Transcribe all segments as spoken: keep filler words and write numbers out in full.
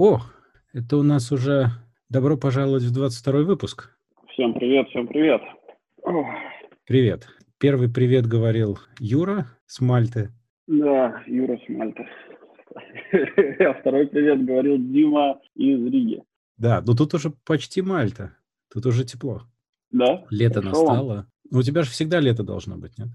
О, это у нас уже добро пожаловать в двадцать второй выпуск. Всем привет, всем привет. Привет. Первый привет говорил Юра с Мальты. Да, Юра с Мальты. А второй привет говорил Дима из Риги. Да, но тут уже почти Мальта. Тут уже тепло. Да? Лето настало. Но у тебя же всегда лето должно быть, нет?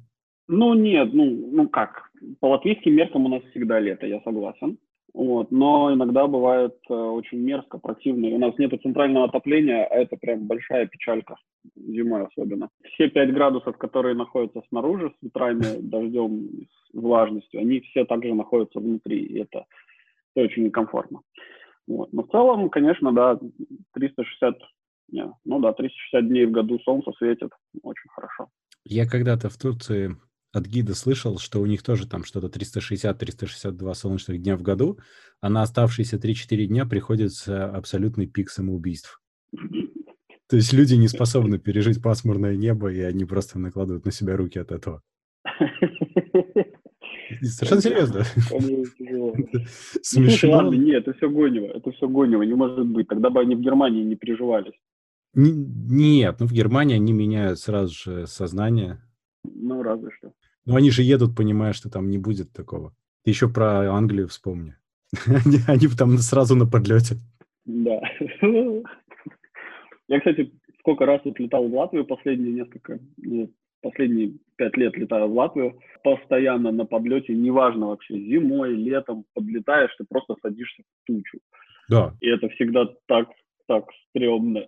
Ну, нет, ну, ну как. По латвийским меркам у нас всегда лето, я согласен. Вот, но иногда бывает э, очень мерзко, противно. У нас нету центрального отопления, а это прям большая печалька, зимой особенно. Все пять градусов, которые находятся снаружи, с ветрами, дождем, с влажностью, они все также находятся внутри, и это, это очень некомфортно. Вот. Но в целом, конечно, да, триста шестьдесят, не, ну да, триста шестьдесят дней в году солнце светит, очень хорошо. Я когда-то в Турции... от гида слышал, что у них тоже там что-то триста шестьдесят - триста шестьдесят два солнечных дня в году, а на оставшиеся три-четыре дня приходится абсолютный пик самоубийств. То есть люди не способны пережить пасмурное небо, и они просто накладывают на себя руки от этого. Совершенно серьезно. Смешно. Ладно, нет, это все гонево, это все гонево, не может быть. Тогда бы они в Германии не переживались. Нет, ну в Германии они меняют сразу же сознание. Ну, разве что. Но они же едут, понимая, что там не будет такого. Ты еще про Англию вспомни. они, они там сразу на подлете. Да. Я, кстати, сколько раз вот летал в Латвию последние несколько... Нет, последние пять лет летаю в Латвию. Постоянно на подлете, неважно вообще, зимой, летом, подлетаешь, ты просто садишься в тучу. Да. И это всегда так, так стрёмно.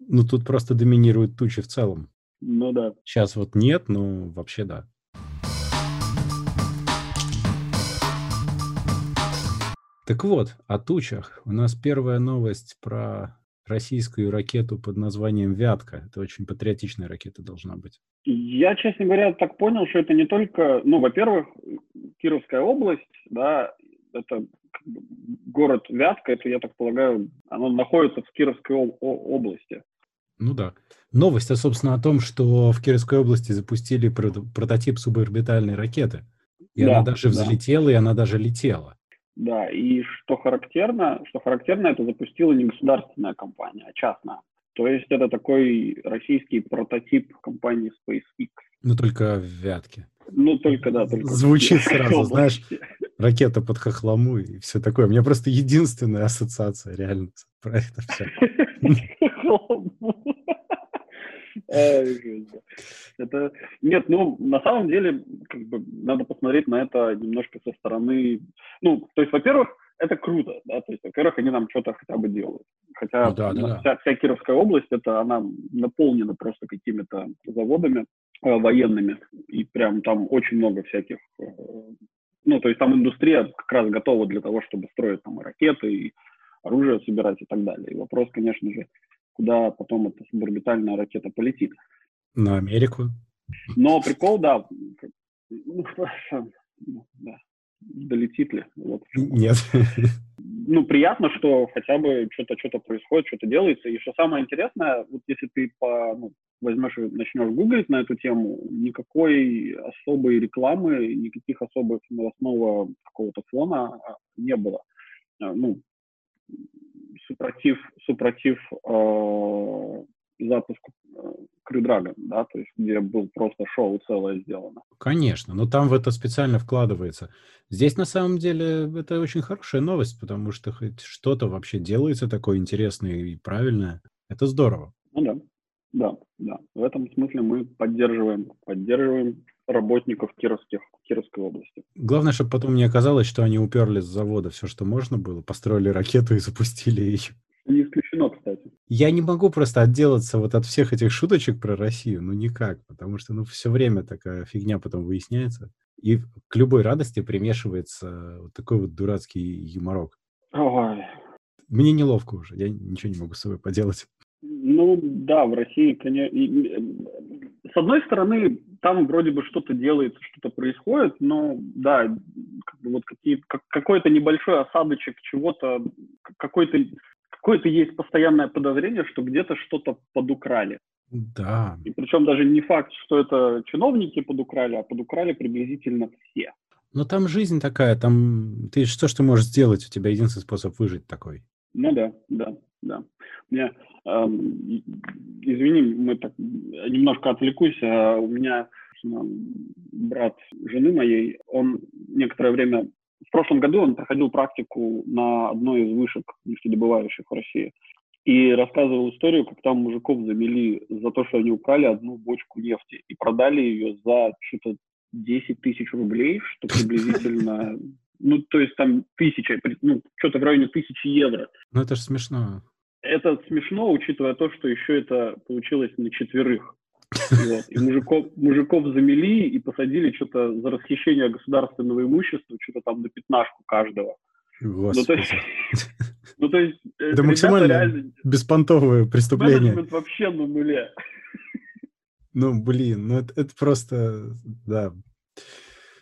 Ну, тут просто доминируют тучи в целом. Ну да. Сейчас вот нет, но вообще да. Так вот, о тучах. У нас первая новость про российскую ракету под названием «Вятка». Это очень патриотичная ракета должна быть. Я, честно говоря, так понял, что это не только... Ну, во-первых, Кировская область, да, это город Вятка, это, я так полагаю, оно находится в Кировской области. Ну да. Новость-то, собственно, о том, что в Кировской области запустили прототип суборбитальной ракеты. И да, она даже взлетела, да. И она даже летела. Да, и что характерно, что характерно, это запустила не государственная компания, а частная. То есть это такой российский прототип компании SpaceX. Ну только в Вятке. Ну только, да. Только звучит сразу, знаешь, ракета под хохлому и все такое. У меня просто единственная ассоциация реально про это все. Это... Нет, ну, на самом деле, как бы, надо посмотреть на это немножко со стороны, ну, то есть, во-первых, это круто, да, то есть, во-первых, они нам что-то хотя бы делают, хотя ну, да, да, вся, да. вся Кировская область, это она наполнена просто какими-то заводами э, военными, и прям там очень много всяких, э, ну, то есть, там индустрия как раз готова для того, чтобы строить там и ракеты, и оружие собирать и так далее, и вопрос, конечно же, куда потом эта суборбитальная ракета полетит. На Америку. Но прикол, да. да. Долетит ли? Вот. Нет. Ну, приятно, что хотя бы что-то что-то происходит, что-то делается. И что самое интересное, вот если ты по, ну, возьмешь и начнешь гуглить на эту тему, никакой особой рекламы, никаких особых новостного какого-то фона не было. Ну, Супротив, супротив э, запуску Crew Dragon, да, то есть где был просто шоу целое сделано. Конечно, но там в это специально вкладывается. Здесь на самом деле это очень хорошая новость, потому что хоть что-то вообще делается такое интересное и правильное. Это здорово. Ну да, да, да. В этом смысле мы поддерживаем, поддерживаем работников Кировских, Кировской области. Главное, чтобы потом не оказалось, что они уперли с завода все, что можно было, построили ракету и запустили ее. Не исключено, кстати. Я не могу просто отделаться вот от всех этих шуточек про Россию, ну никак, потому что ну все время такая фигня потом выясняется. И к любой радости примешивается вот такой вот дурацкий юморок. Ой. Мне неловко уже, я ничего не могу с собой поделать. Ну да, в России, конечно... С одной стороны, там вроде бы что-то делается, что-то происходит, но, да, как бы вот какие, как, какой-то небольшой осадочек чего-то, какое-то, какое-то есть постоянное подозрение, что где-то что-то подукрали. Да. И причем даже не факт, что это чиновники подукрали, а подукрали приблизительно все. Но там жизнь такая, там ты что ж ты можешь сделать? У тебя единственный способ выжить такой. Ну да, да, да. У меня, эм, извини, мы так немножко отвлекусь. А у меня брат жены моей, он некоторое время, в прошлом году он проходил практику на одной из вышек нефтедобывающих в России. И рассказывал историю, как там мужиков замели за то, что они украли одну бочку нефти и продали ее за что-то десять тысяч рублей, что приблизительно... Ну, то есть там тысяча, ну, что-то в районе тысячи евро. Ну, это же смешно. Это смешно, учитывая то, что еще это получилось на четверых. Вот. И мужиков, мужиков замели и посадили что-то за расхищение государственного имущества, что-то там до пятнашку каждого. Ну, то есть, ну, то есть, это максимально реально... беспонтовое преступление. Менеджмент вообще на нуле. Ну, блин, ну это, это просто, да.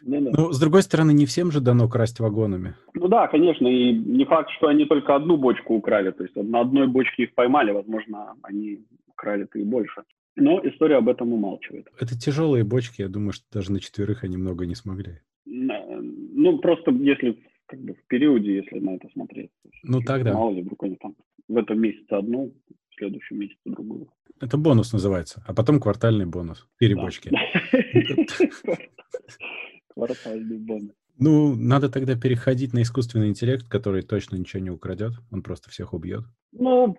Ну, да. Ну, с другой стороны, не всем же дано красть вагонами. Ну да, конечно, и не факт, что они только одну бочку украли. То есть на одной бочке их поймали, возможно, они украли-то и больше. Но история об этом умалчивает. Это тяжелые бочки, я думаю, что даже на четверых они много не смогли. Ну, просто если... Как бы в периоде, если на это смотреть. Ну тогда. Мало ли, вдруг они там в этом месяце одну, в следующем месяце другую. Это бонус называется, а потом квартальный бонус. Перебочки. Квартальный бонус. Ну, надо тогда переходить на искусственный интеллект, который точно ничего не украдет, он просто всех убьет. Ну,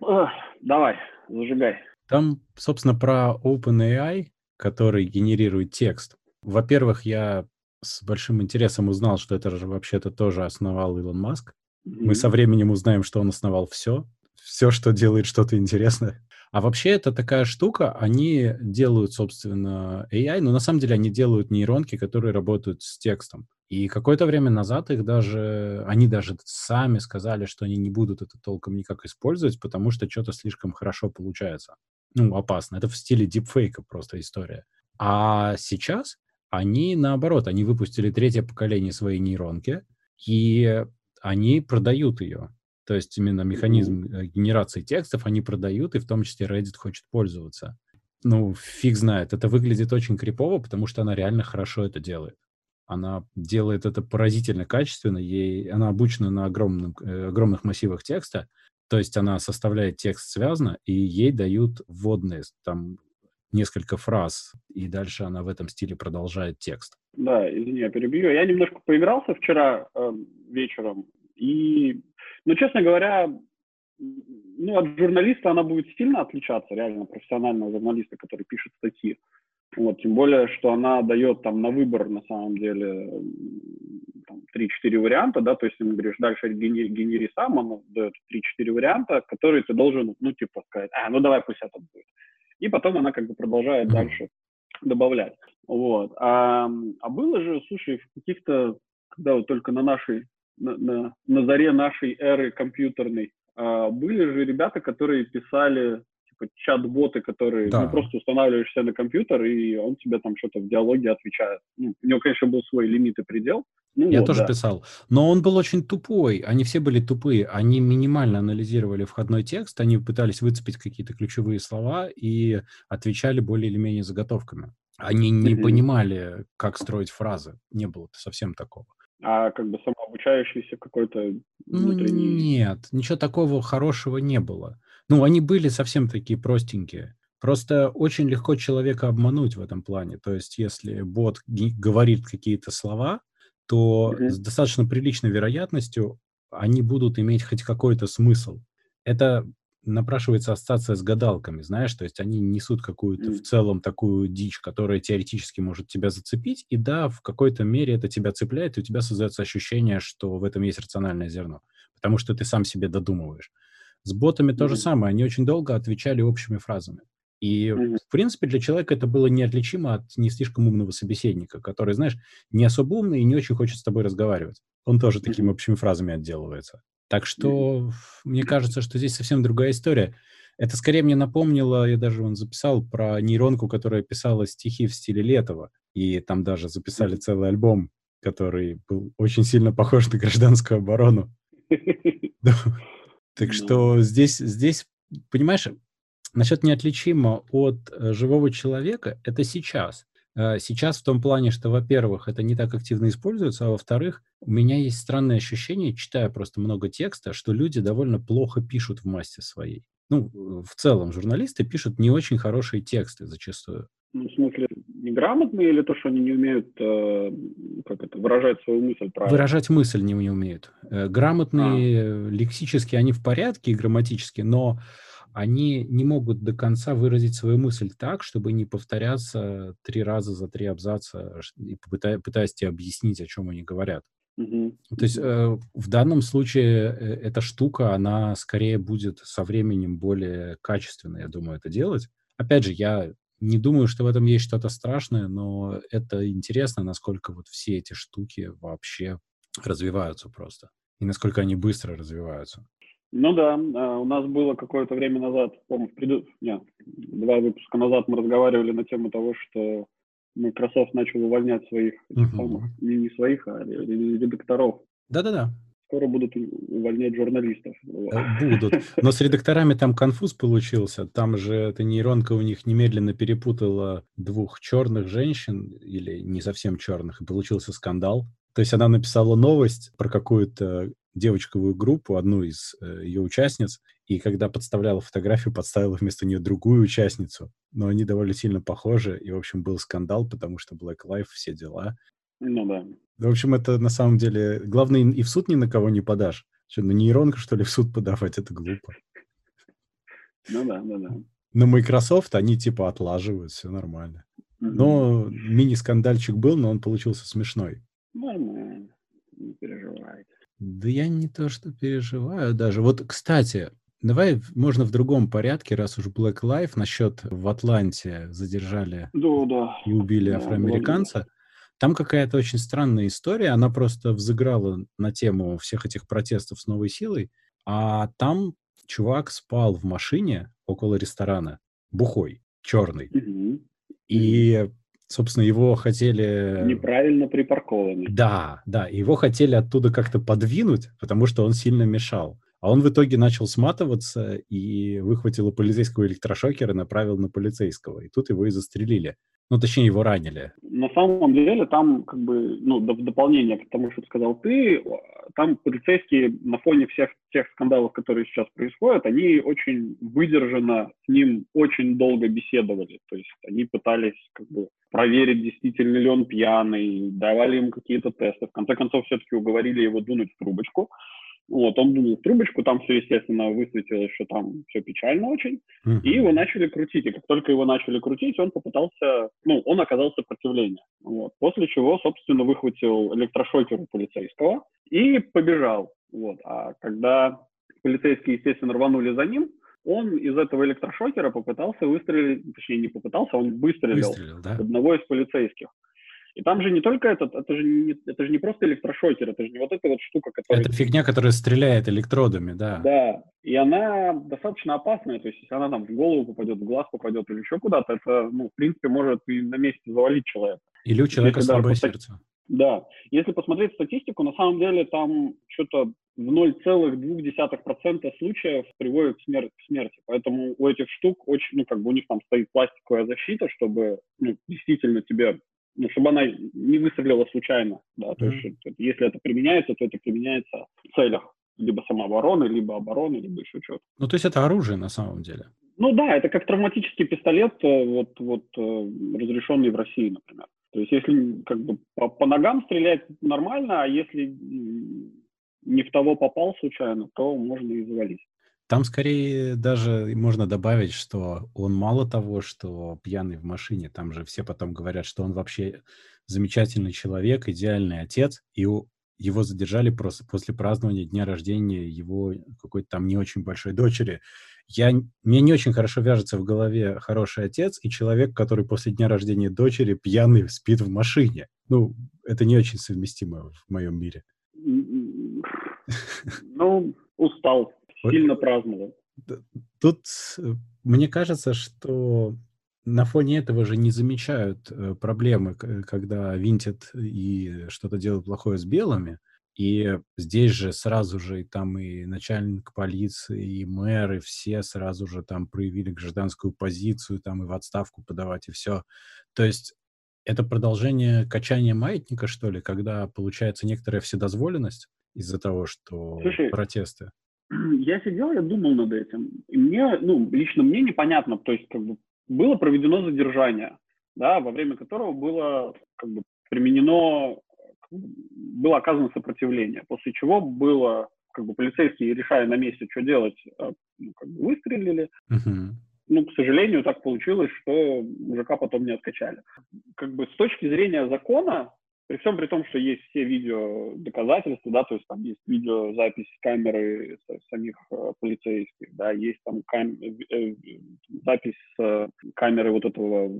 давай, зажигай. Там, собственно, про OpenAI, который генерирует текст. Во-первых, я с большим интересом узнал, что это же вообще-то тоже основал Илон Маск. Mm-hmm. Мы со временем узнаем, что он основал все. Все, что делает что-то интересное. А вообще это такая штука. Они делают, собственно, эй ай, но на самом деле они делают нейронки, которые работают с текстом. И какое-то время назад их даже... Они даже сами сказали, что они не будут это толком никак использовать, потому что что-то слишком хорошо получается. Ну, опасно. Это в стиле дипфейка просто история. А сейчас... Они, наоборот, они выпустили третье поколение своей нейронки, и они продают ее. То есть именно механизм генерации текстов они продают, и в том числе Reddit хочет пользоваться. Ну, фиг знает. Это выглядит очень крипово, потому что она реально хорошо это делает. Она делает это поразительно качественно. Ей, она обучена на огромном, э, огромных массивах текста. То есть она составляет текст связно, и ей дают вводные, там, несколько фраз, и дальше она в этом стиле продолжает текст. Да, извини, я перебью. Я немножко поигрался вчера э, вечером, и, ну, честно говоря, ну, от журналиста она будет сильно отличаться, реально, профессионального журналиста, который пишет статьи. Вот, тем более, что она дает там на выбор, на самом деле, там, три-четыре варианта, да, то есть, ты говоришь, дальше генери, генери сам, она дает три-четыре варианта, которые ты должен, ну, типа, сказать, а, ну, давай пусть это будет. И потом она как бы продолжает дальше добавлять. Вот. А, а было же, слушай, в каких-то, когда вот только на нашей, на, на, на заре нашей эры компьютерной, а, были же ребята, которые писали типа, чат-боты, которые да. Ну, просто устанавливаешься на компьютер, и он тебе там что-то в диалоге отвечает. Ну, у него, конечно, был свой лимит и предел. Ну, Я вот, тоже да. писал. Но он был очень тупой. Они все были тупые. Они минимально анализировали входной текст, они пытались выцепить какие-то ключевые слова и отвечали более или менее заготовками. Они не понимали, как строить фразы. Не было совсем такого. А как бы самообучающийся какой-то внутренний... Ну, нет, ничего такого хорошего не было. Ну, они были совсем такие простенькие. Просто очень легко человека обмануть в этом плане. То есть, если бот говорит какие-то слова, то mm-hmm. с достаточно приличной вероятностью они будут иметь хоть какой-то смысл. Это напрашивается ассоциация с гадалками, знаешь, то есть они несут какую-то mm-hmm. в целом такую дичь, которая теоретически может тебя зацепить, и да, в какой-то мере это тебя цепляет, и у тебя создается ощущение, что в этом есть рациональное зерно, потому что ты сам себе додумываешь. С ботами mm-hmm. то же самое, они очень долго отвечали общими фразами. И, mm-hmm. в принципе, для человека это было неотличимо от не слишком умного собеседника, который, знаешь, не особо умный и не очень хочет с тобой разговаривать. Он тоже mm-hmm. такими общими фразами отделывается. Так что, mm-hmm. мне кажется, что здесь совсем другая история. Это скорее мне напомнило, я даже вон записал, про нейронку, которая писала стихи в стиле Летова. И там даже записали mm-hmm. целый альбом, который был очень сильно похож на «Гражданскую оборону». Так что здесь, понимаешь... Насчет неотличимо от живого человека, это сейчас. Сейчас в том плане, что, во-первых, это не так активно используется, а во-вторых, у меня есть странное ощущение, читая просто много текста, что люди довольно плохо пишут в массе своей. Ну, в целом, журналисты пишут не очень хорошие тексты зачастую. Ну, в смысле, неграмотные или то, что они не умеют э, как это, выражать свою мысль правильно? Выражать мысль не, не умеют. Грамотные, а. лексически они в порядке и грамматически, но они не могут до конца выразить свою мысль так, чтобы не повторяться три раза за три абзаца, пытаясь тебе объяснить, о чем они говорят. Угу. То есть э, в данном случае эта штука, она скорее будет со временем более качественно, я думаю, это делать. Опять же, я не думаю, что в этом есть что-то страшное, но это интересно, насколько вот все эти штуки вообще развиваются просто. И насколько они быстро развиваются. Ну да, у нас было какое-то время назад, по-моему, в преду... Нет, два выпуска назад мы разговаривали на тему того, что Microsoft начал увольнять своих, uh-huh. не, не своих, а редакторов. Да-да-да. Скоро будут увольнять журналистов. Будут. Но с редакторами там конфуз получился. Там же эта нейронка у них немедленно перепутала двух черных женщин, или не совсем черных, и получился скандал. То есть она написала новость про какую-то девочковую группу, одну из э, ее участниц, и когда подставляла фотографию, подставила вместо нее другую участницу. Но они довольно сильно похожи, и, в общем, был скандал, потому что Black Lives, все дела. Ну да. В общем, это на самом деле... Главное, и в суд ни на кого не подашь. Что, на нейронку, что ли, в суд подавать? Это глупо. Ну да, да, да. Но Microsoft, они типа отлаживают, все нормально. Но мини-скандальчик был, но он получился смешной. Нормально, не переживайте. Да я не то что переживаю даже. Вот, кстати, давай можно в другом порядке, раз уж Black Life, насчет в Атланте задержали да, да. и убили да, афроамериканца. Да. Там какая-то очень странная история, она просто взыграла на тему всех этих протестов с новой силой, а там чувак спал в машине около ресторана, бухой, черный, угу. и... Собственно, его хотели... Неправильно припаркованный. Да, да. Его хотели оттуда как-то подвинуть, потому что он сильно мешал. А он в итоге начал сматываться и выхватил у полицейского электрошокера, направил на полицейского. И тут его и застрелили. Ну, точнее, его ранили. На самом деле, там как бы, ну, в дополнение к тому, что сказал ты, там полицейские на фоне всех тех скандалов, которые сейчас происходят, они очень выдержанно с ним очень долго беседовали. То есть они пытались как бы проверить, действительно ли он пьяный, давали им какие-то тесты. В конце концов, все-таки уговорили его дунуть в трубочку. Вот, он дунул в трубочку, там все, естественно, высветилось, что там все печально очень, uh-huh. и его начали крутить. И как только его начали крутить, он попытался, ну, он оказал сопротивление. Вот. После чего, собственно, выхватил электрошокер у полицейского и побежал. Вот. А когда полицейские, естественно, рванули за ним, он из этого электрошокера попытался выстрелить, точнее, не попытался, он выстрелил, выстрелил да? одного из полицейских. И там же не только этот, это же не, это же не просто электрошокер, это же не вот эта вот штука, которая... Это фигня, которая стреляет электродами, да. Да, и она достаточно опасная, то есть если она там в голову попадет, в глаз попадет или еще куда-то, это, ну, в принципе, может и на месте завалить человека. Или у человека если слабое даже... сердце. Да, если посмотреть статистику, на самом деле там что-то в ноль целых две десятых процента случаев приводит к, смер- к смерти. Поэтому у этих штук очень, ну, как бы у них там стоит пластиковая защита, чтобы, ну, действительно тебе... Ну, чтобы она не выстрелила случайно. Да? Mm-hmm. То есть, если это применяется, то это применяется в целях либо самообороны, либо обороны, либо еще что-то. Ну, то есть это оружие на самом деле? Ну да, это как травматический пистолет, вот, вот, разрешенный в России, например. То есть если как бы по, по ногам стрелять нормально, а если не в того попал случайно, то можно и завалить. Там скорее даже можно добавить, что он мало того, что пьяный в машине, там же все потом говорят, что он вообще замечательный человек, идеальный отец, и его задержали просто после празднования дня рождения его какой-то там не очень большой дочери. Я, мне не очень хорошо вяжется в голове хороший отец и человек, который после дня рождения дочери пьяный спит в машине. Ну, это не очень совместимо в моем мире. Ну, устал. Сильно праздновал. Тут мне кажется, что на фоне этого же не замечают проблемы, когда винтят и что-то делают плохое с белыми. И здесь же сразу же и там и начальник полиции, и мэр, и все сразу же там проявили гражданскую позицию, там и в отставку подавать, и все. То есть Это продолжение качания маятника, что ли, когда получается некоторая вседозволенность из-за того, что Слушай, протесты? Я сидел, я думал над этим. И мне, ну, лично мне непонятно, то есть, как бы, было проведено задержание, да, во время которого было, как бы, применено, было оказано сопротивление, после чего было, как бы, полицейские, решая на месте, что делать, ну, как бы, выстрелили. Uh-huh. Ну, к сожалению, так получилось, что мужика потом не откачали. Как бы с точки зрения закона, при всем при том, что есть все видео доказательства, да, то есть там есть видеозапись камеры самих полицейских, да, есть там кам... запись с камеры вот этого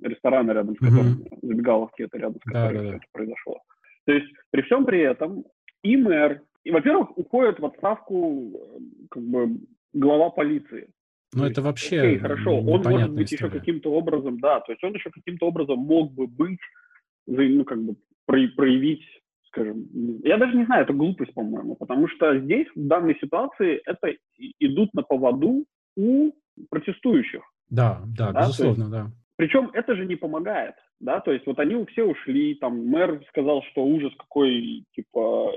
ресторана, рядом с которым, mm-hmm. забегаловки, это рядом с которым да, все да. это произошло. То есть при всем при этом и мэр, и, во-первых, уходит в отставку, как бы, глава полиции. Ну, это вообще окей, хорошо, он может быть история. еще каким-то образом, да, то есть он еще каким-то образом мог бы быть, ну, как бы, проявить, скажем, я даже не знаю, это глупость, по-моему, потому что здесь, в данной ситуации, это идут на поводу у протестующих. Да, да, да безусловно, есть, да. Причем это же не помогает, да, то есть вот они все ушли, там, мэр сказал, что ужас какой, типа,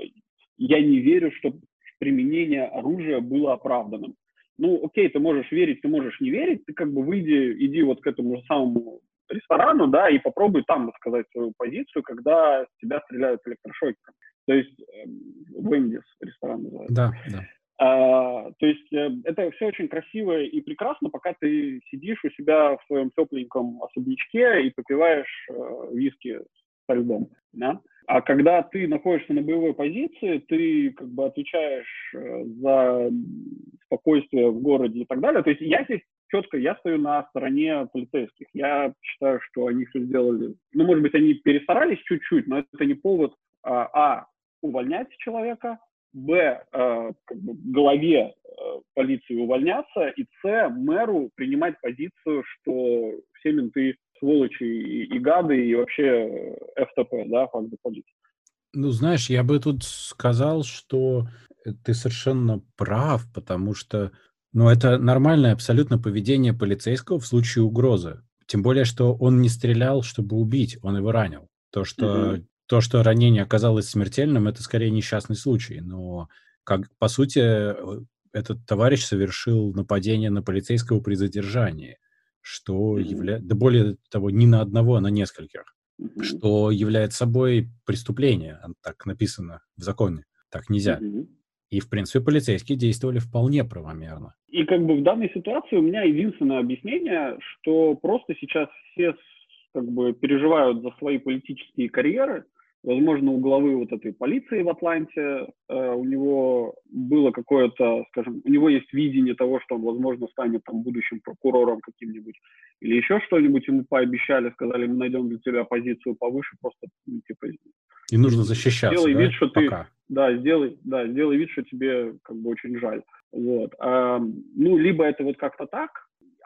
я не верю, что применение оружия было оправданным. Ну, окей, ты можешь верить, ты можешь не верить, ты, как бы, выйди, иди вот к этому самому ресторану, да, и попробуй там сказать свою позицию, когда тебя стреляют электрошокером. То есть, Wendys ресторан называется. Да, да. А, то есть, это все очень красиво и прекрасно, пока ты сидишь у себя в своем тепленьком особнячке и попиваешь э, виски со льдом, да? А когда ты находишься на боевой позиции, ты, как бы, отвечаешь за спокойствие в городе и так далее. То есть я здесь четко, я стою на стороне полицейских. Я считаю, что они все сделали. Ну, может быть, они перестарались чуть-чуть, но это не повод а, а увольнять человека, б, а, как бы, главе а, полиции увольняться, и с, мэру принимать позицию, что все менты сволочи и, и гады, и вообще эф тэ пэ, да, факт доходит. Ну, знаешь, я бы тут сказал, что ты совершенно прав, потому что, ну, это нормальное абсолютно поведение полицейского в случае угрозы. Тем более, что он не стрелял, чтобы убить, он его ранил. То, что, mm-hmm. то, что ранение оказалось смертельным, это скорее несчастный случай. Но, как, по сути, этот товарищ совершил нападение на полицейского при задержании, что явля... да более того, не на одного, а на нескольких, mm-hmm. что является собой преступление, так написано в законе, так нельзя. Mm-hmm. И, в принципе, полицейские действовали вполне правомерно. И, как бы, в данной ситуации у меня единственное объяснение, что просто сейчас все, как бы, переживают за свои политические карьеры. Возможно, у главы вот этой полиции в Атланте э, у него было какое-то, скажем, у него есть видение того, что он, возможно, станет там будущим прокурором каким-нибудь или еще что-нибудь ему пообещали, сказали, мы найдем для тебя позицию повыше, просто, ну, типа... И нужно защищаться, сделай да? вид, что Пока. ты, да, сделай, да, сделай вид, что тебе, как бы, очень жаль. Вот. А, ну, либо это вот как-то так,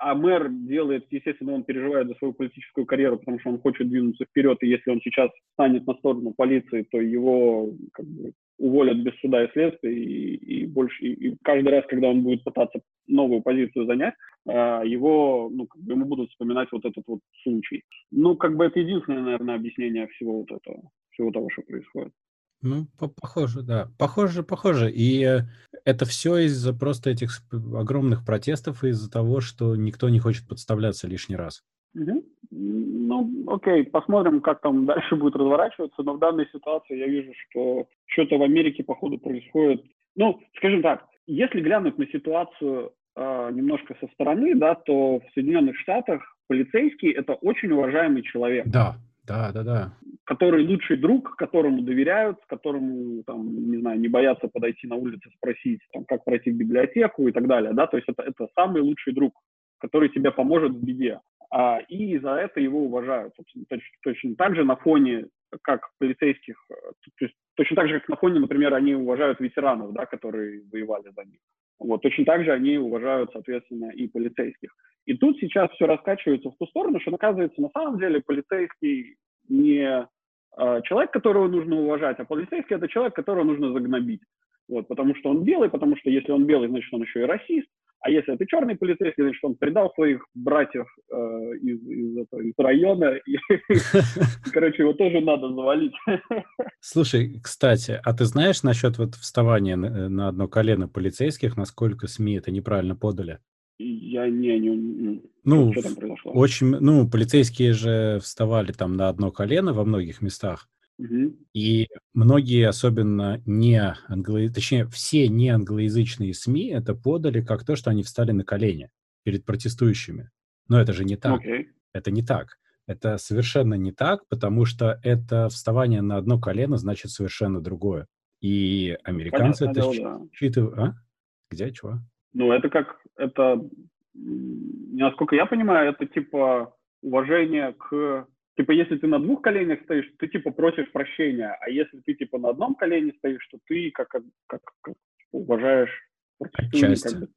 а мэр делает, естественно, он переживает за свою политическую карьеру, потому что он хочет двинуться вперед, и если он сейчас встанет на сторону полиции, то его, как бы, уволят без суда и следствия, и, и больше, и, и каждый раз, когда он будет пытаться новую позицию занять, его, ну, как бы, ему будут вспоминать вот этот вот случай. Ну, как бы, это единственное, наверное, объяснение всего вот этого, всего того, что происходит. Ну, похоже, да. Похоже, похоже. И это все из-за просто этих огромных протестов, из-за того, что никто не хочет подставляться лишний раз. Угу. Ну, окей, посмотрим, как там дальше будет разворачиваться. Но в данной ситуации я вижу, что что-то в Америке, походу, происходит. Ну, скажем так, если глянуть на ситуацию э, немножко со стороны, да, то в Соединенных Штатах полицейский – это очень уважаемый человек. Да. Да, да, да. Который лучший друг, которому доверяют, которому, там, не знаю, не боятся подойти на улицу, спросить, там, как пройти в библиотеку и так далее, да, то есть это, это самый лучший друг, который тебе поможет в беде, а, и за это его уважают. Точно, точно так же на фоне, как полицейских, то есть, точно так же, как на фоне, например, они уважают ветеранов, да, которые воевали за них. Вот, точно так же они уважают, соответственно, и полицейских. И тут сейчас все раскачивается в ту сторону, что, оказывается, на самом деле полицейский не э, человек, которого нужно уважать, а полицейский – это человек, которого нужно загнобить. Вот, потому что он белый, потому что если он белый, значит, он еще и расист. А если это черный полицейский, значит, он предал своих братьев э, из, из, из района, и, короче, его тоже надо завалить. Слушай, кстати, а ты знаешь насчет вот вставания на, на одно колено полицейских, насколько СМИ это неправильно подали? Я не... не ну, что там произошло? Очень, ну, полицейские же вставали там на одно колено во многих местах. И многие, особенно не англо... точнее, все не англоязычные СМИ это подали как то, что они встали на колени перед протестующими. Но это же не так. Okay. Это не так. Это совершенно не так, потому что это вставание на одно колено значит совершенно другое. И американцы Понятно, это дело, считывают... Да. А? Где? Чего? Ну, это как... это, насколько я понимаю, это типа уважение к... Типа, если ты на двух коленях стоишь, ты, типа, просишь прощения. А если ты, типа, на одном колене стоишь, то ты как, как, как, как уважаешь... Отчасти. Как бы...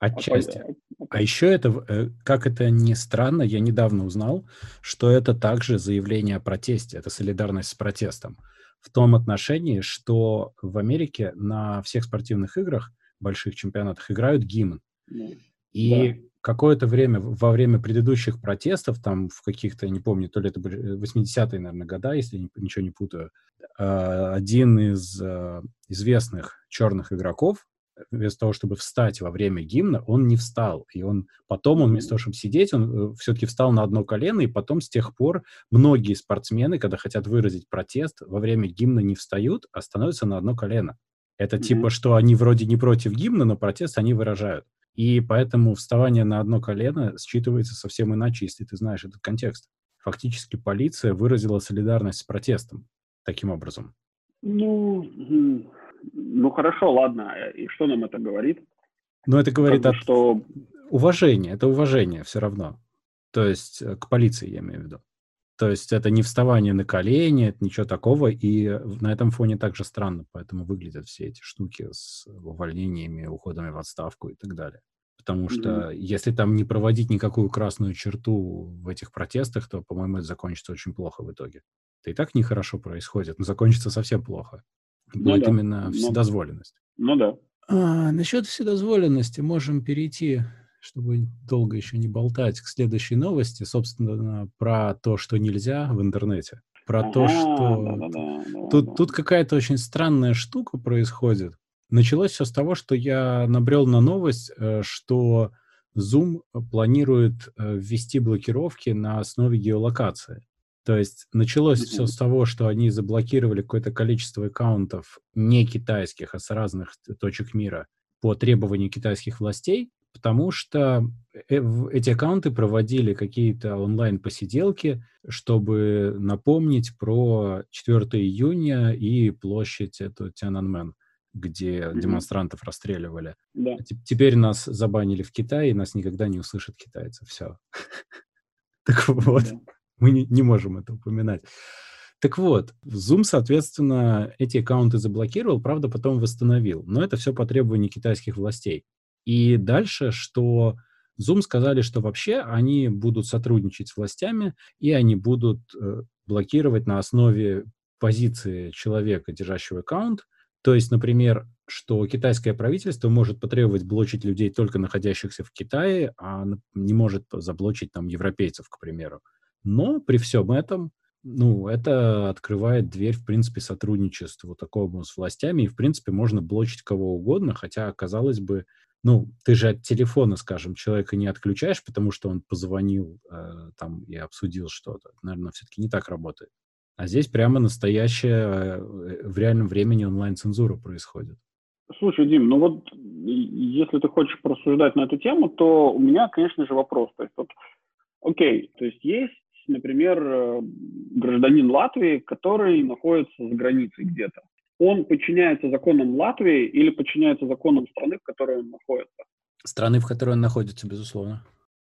Отчасти. А, а еще это, как это ни странно, я недавно узнал, что это также заявление о протесте. Это солидарность с протестом. В том отношении, что в Америке на всех спортивных играх, больших чемпионатах, играют гимн. Mm. И... Да. Какое-то время, во время предыдущих протестов, там в каких-то, не помню, то ли это были восьмидесятые, наверное, года, если я ничего не путаю, один из известных черных игроков, вместо того, чтобы встать во время гимна, он не встал. И он потом, он вместо того, чтобы сидеть, он все-таки встал на одно колено, и потом с тех пор многие спортсмены, когда хотят выразить протест, во время гимна не встают, а становятся на одно колено. Это mm-hmm. типа, что они вроде не против гимна, но протест они выражают. И поэтому вставание на одно колено считывается совсем иначе, если ты знаешь этот контекст. Фактически полиция выразила солидарность с протестом таким образом. Ну, ну хорошо, ладно. И что нам это говорит? Ну, это говорит как бы, о что... уважение. Это уважение все равно. То есть к полиции, я имею в виду. То есть это не вставание на колени, это ничего такого. И на этом фоне также странно, поэтому выглядят все эти штуки с увольнениями, уходами в отставку и так далее. Потому что mm-hmm. если там не проводить никакую красную черту в этих протестах, то, по-моему, это закончится очень плохо в итоге. Это и так нехорошо происходит, но закончится совсем плохо. Будет ну, именно да. вседозволенность. Ну да. А, насчет вседозволенности можем перейти... чтобы долго еще не болтать, к следующей новости, собственно, про то, что нельзя в интернете. Про А-а-а, то, что... Да, да, да, тут, да. тут какая-то очень странная штука происходит. Началось все с того, что я набрел на новость, что Zoom планирует ввести блокировки на основе геолокации. То есть началось mm-hmm. все с того, что они заблокировали какое-то количество аккаунтов не китайских, а с разных точек мира по требованию китайских властей, потому что эти аккаунты проводили какие-то онлайн-посиделки, чтобы напомнить про четвёртого июня и площадь эту Тяньаньмэнь, где mm-hmm. демонстрантов расстреливали. Да. Теперь нас забанили в Китае, и нас никогда не услышат китайцы. Все. Так вот, мы не можем это упоминать. Так вот, Zoom, соответственно, эти аккаунты заблокировал, правда, потом восстановил. Но это все по требованию китайских властей. И дальше, что Zoom сказали, что вообще они будут сотрудничать с властями, и они будут э, блокировать на основе позиции человека, держащего аккаунт. То есть, например, что китайское правительство может потребовать блочить людей, только находящихся в Китае, а не может заблочить там европейцев, к примеру. Но при всем этом, ну, это открывает дверь, в принципе, сотрудничеству такому с властями, и, в принципе, можно блочить кого угодно, хотя, казалось бы, ну, ты же от телефона, скажем, человека не отключаешь, потому что он позвонил э, там и обсудил что-то. Наверное, все-таки не так работает. А здесь прямо настоящая, э, в реальном времени онлайн-цензура происходит. Слушай, Дим, ну вот если ты хочешь порассуждать на эту тему, то у меня, конечно же, вопрос. То есть, вот, окей, то есть есть, например, гражданин Латвии, который находится за границей где-то. Он подчиняется законам Латвии или подчиняется законам страны, в которой он находится? Страны, в которой он находится, безусловно.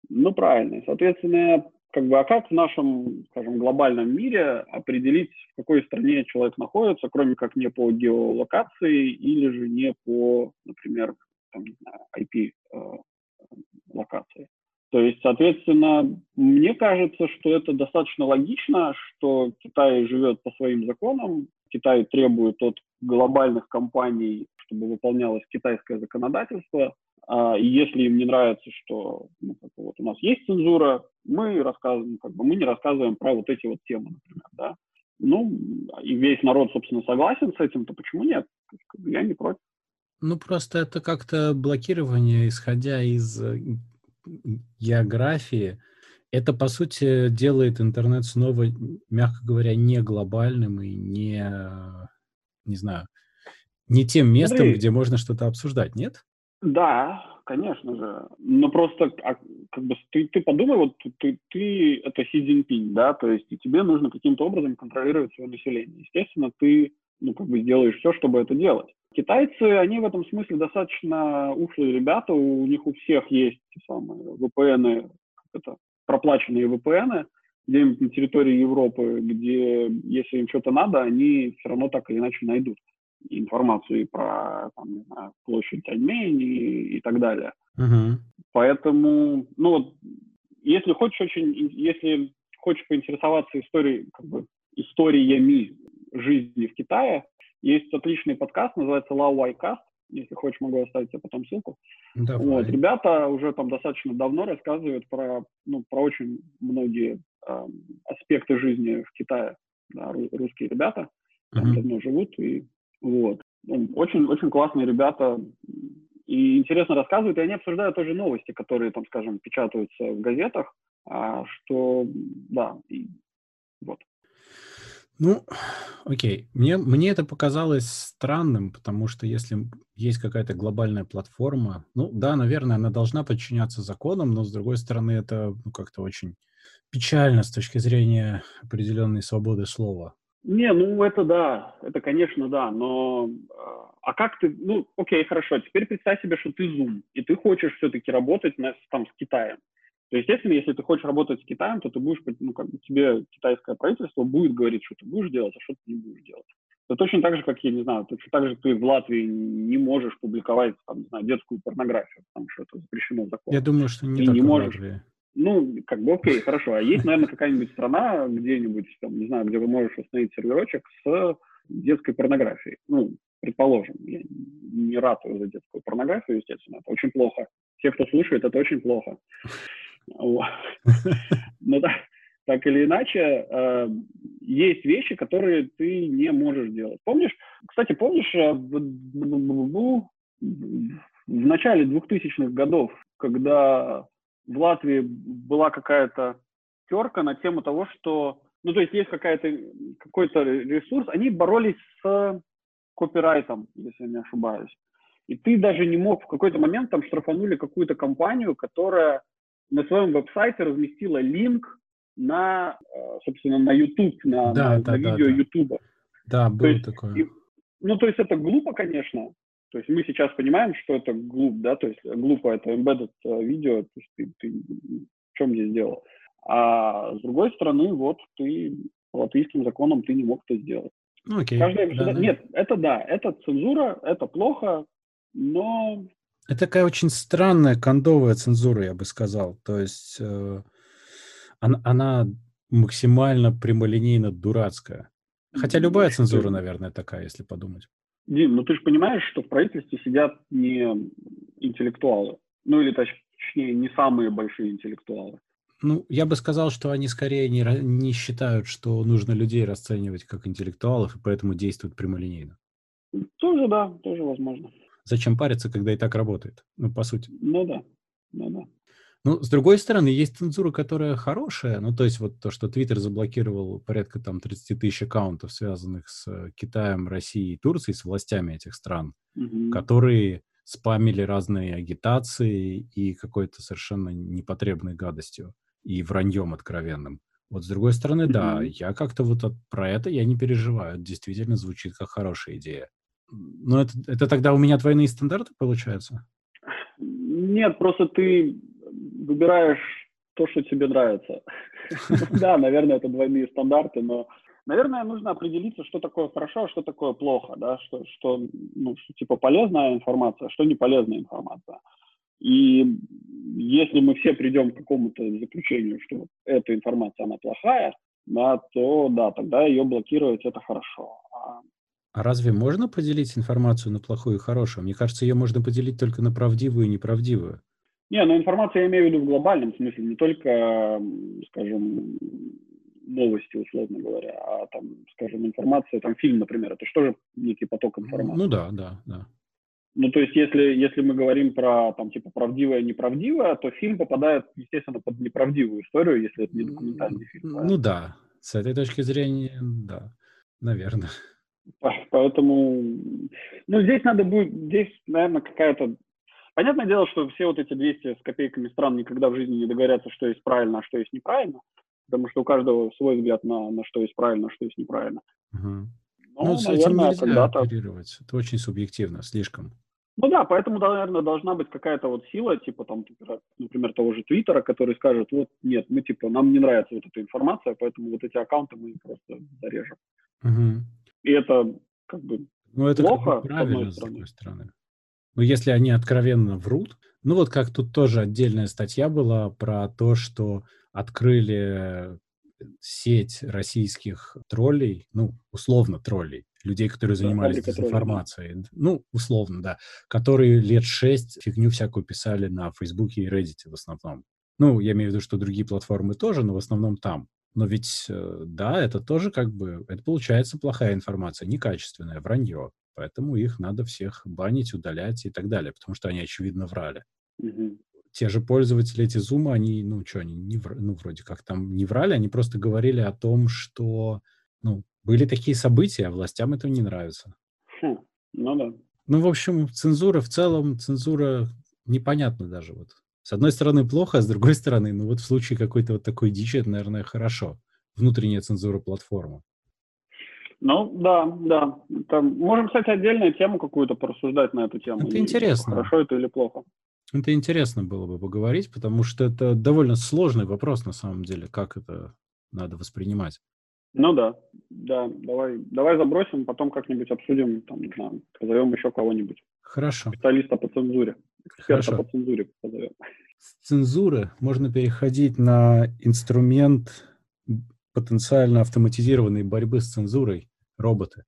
Ну, правильно. Соответственно, как бы, а как в нашем, скажем, глобальном мире определить, в какой стране человек находится, кроме как не по геолокации или же не по, например, там, не знаю, ай пи-локации? То есть, соответственно, мне кажется, что это достаточно логично, что Китай живет по своим законам, Китай требует от глобальных компаний, чтобы выполнялось китайское законодательство, И если им не нравится, что ну, как, вот у нас есть цензура, мы рассказываем, как бы мы не рассказываем про вот эти вот темы, например, да. Ну, и весь народ, собственно, согласен с этим, то почему нет? Я не против. Ну, просто это как-то блокирование, исходя из географии, это, по сути, делает интернет снова, мягко говоря, не глобальным и не, не знаю, не тем местом, Смотри. где можно что-то обсуждать, нет? Да, конечно же. Но просто как бы ты, ты подумай, вот ты, ты это Си Цзиньпинь, да, то есть и тебе нужно каким-то образом контролировать свое население. Естественно, ты ну, как бы сделаешь все, чтобы это делать. Китайцы, они в этом смысле достаточно ушлые ребята, у них у всех есть те самые ви пи эн, это, проплаченные ви пи эн, где-нибудь на территории Европы, где, если им что-то надо, они все равно так или иначе найдут информацию и про там, не знаю, площадь Тяньаньмэнь и, и так далее. Uh-huh. Поэтому, ну вот, если хочешь очень, если хочешь поинтересоваться историей, как бы, историями жизни в Китае, есть отличный подкаст, называется «Лауайкаст». Если хочешь, могу оставить тебе потом ссылку. Вот, ребята уже там достаточно давно рассказывают про, ну, про очень многие э, аспекты жизни в Китае. Да, русские ребята там uh-huh. давно живут и Вот. Очень, очень классные ребята и интересно рассказывают, и они обсуждают тоже новости, которые там, скажем, печатаются в газетах, что да, и вот. Ну, окей. Мне, мне это показалось странным, потому что если есть какая-то глобальная платформа, ну да, наверное, она должна подчиняться законам, но с другой стороны, это ну, как-то очень печально с точки зрения определенной свободы слова. Не, ну это да, это конечно да, но а как ты, ну окей, хорошо, теперь представь себе, что ты Zoom, и ты хочешь все-таки работать на, там с Китаем. То естественно, если ты хочешь работать с Китаем, то ты будешь, ну как бы тебе китайское правительство будет говорить, что ты будешь делать, а что ты не будешь делать. Это точно так же, как, я не знаю, точно так же ты в Латвии не можешь публиковать там, не знаю, детскую порнографию, потому что это запрещено законом. Я думаю, что не ты так не можешь. Ну, как бы, окей, хорошо. А есть, наверное, какая-нибудь страна где-нибудь, там, не знаю, где вы можешь установить серверочек с детской порнографией. Ну, предположим, я не ратую за детскую порнографию, естественно, это очень плохо. Все, кто слушает, это очень плохо. Но так или иначе, есть вещи, которые ты не можешь делать. Помнишь, кстати, помнишь, в начале двухтысячных годов, когда... в Латвии была какая-то терка на тему того, что... Ну, то есть есть какая-то, какой-то ресурс. Они боролись с копирайтом, если я не ошибаюсь. И ты даже не мог... В какой-то момент там штрафанули какую-то компанию, которая на своем веб-сайте разместила линк на, собственно, на YouTube, на, да, на, да, на видео да, да. YouTube. Да, было есть, такое. И, ну, то есть это глупо, конечно. То есть мы сейчас понимаем, что это глупо, да, то есть глупо это embedded видео, то есть ты, ты в чем здесь дело. А с другой стороны, вот ты по латвийским законам ты не мог это сделать. Ну, окей. Каждое, да, да. Нет, это да, это цензура, это плохо, но... Это такая очень странная кондовая цензура, я бы сказал. То есть э, она, она максимально прямолинейно дурацкая. Хотя любая цензура, наверное, такая, если подумать. Дим, ну ты же понимаешь, что в правительстве сидят не интеллектуалы, ну или точнее не самые большие интеллектуалы. Ну, я бы сказал, что они скорее не, не считают, что нужно людей расценивать как интеллектуалов, и поэтому действуют прямолинейно. Тоже да, тоже возможно. Зачем париться, когда и так работает? Ну, по сути. Ну да, ну да. Ну, с другой стороны, есть цензура, которая хорошая. Ну, то есть вот то, что Twitter заблокировал порядка там тридцать тысяч аккаунтов, связанных с Китаем, Россией и Турцией, с властями этих стран, mm-hmm. которые спамили разные агитации и какой-то совершенно непотребной гадостью и враньем откровенным. Вот с другой стороны, mm-hmm. да, я как-то вот от, про это я не переживаю. Это действительно звучит как хорошая идея. Но это, это тогда у меня двойные стандарты, получается? Нет, просто ты... выбираешь то, что тебе нравится. Да, наверное, это двойные стандарты, но, наверное, нужно определиться, что такое хорошо, а что такое плохо, да, что, что, ну, что типа полезная информация, а что не полезная информация. И если мы все придем к какому-то заключению, что эта информация, она плохая, да, то да, тогда ее блокировать это хорошо. А А разве можно поделить информацию на плохую и хорошую? Мне кажется, ее можно поделить только на правдивую и неправдивую. Не, ну информацию я имею в виду в глобальном смысле, не только, скажем, новости, условно говоря, а там, скажем, информация, там фильм, например, это же тоже некий поток информации. Ну да, да, да. Ну то есть если, если мы говорим про там типа правдивое, неправдивое, то фильм попадает, естественно, под неправдивую историю, если это не документальный фильм. Ну да, с этой точки зрения, да, наверное. Поэтому, ну здесь надо будет, здесь, наверное, какая-то... Понятное дело, что все вот эти двести с копейками стран никогда в жизни не договорятся, что есть правильно, а что есть неправильно, потому что у каждого свой взгляд на, на что есть правильно, а что есть неправильно. Угу. Но, ну, с этим нельзя оперировать. Это очень субъективно, слишком. Ну да, поэтому, наверное, должна быть какая-то вот сила, типа там, например, того же Твиттера, который скажет, вот нет, мы типа, нам не нравится вот эта информация, поэтому вот эти аккаунты мы просто зарежем. Угу. И это как бы ну, это плохо, как бы правильно, с одной стороны. Но если они откровенно врут, ну вот как тут тоже отдельная статья была про то, что открыли сеть российских троллей, ну условно троллей, людей, которые занимались да, дезинформацией, троллей, да. ну условно, да, которые лет шесть фигню всякую писали на Фейсбуке и Reddit в основном. Ну я имею в виду, что другие платформы тоже, но в основном там. Но ведь да, это тоже как бы, это получается плохая информация, некачественное вранье. Поэтому их надо всех банить, удалять и так далее, потому что они, очевидно, врали. Mm-hmm. Те же пользователи эти Zoom, они, ну, что, они не врали, ну, вроде как там не врали, они просто говорили о том, что, ну, были такие события, а властям это не нравится. Хм, ну да. Ну, в общем, цензура в целом, цензура непонятна даже вот. С одной стороны плохо, а с другой стороны, ну, вот в случае какой-то вот такой дичи, это, наверное, хорошо. Внутренняя цензура платформы. Ну, да, да. Там, можем, кстати, отдельную тему какую-то порассуждать на эту тему. Это интересно. Хорошо это или плохо. Это интересно было бы поговорить, потому что это довольно сложный вопрос, на самом деле, как это надо воспринимать. Ну да, да. Давай, давай забросим, потом как-нибудь обсудим, там, не знаю, позовем еще кого-нибудь. Хорошо. Специалиста по цензуре. Эксперта Хорошо. По цензуре позовем. С цензуры можно переходить на инструмент потенциально автоматизированной борьбы с цензурой роботы.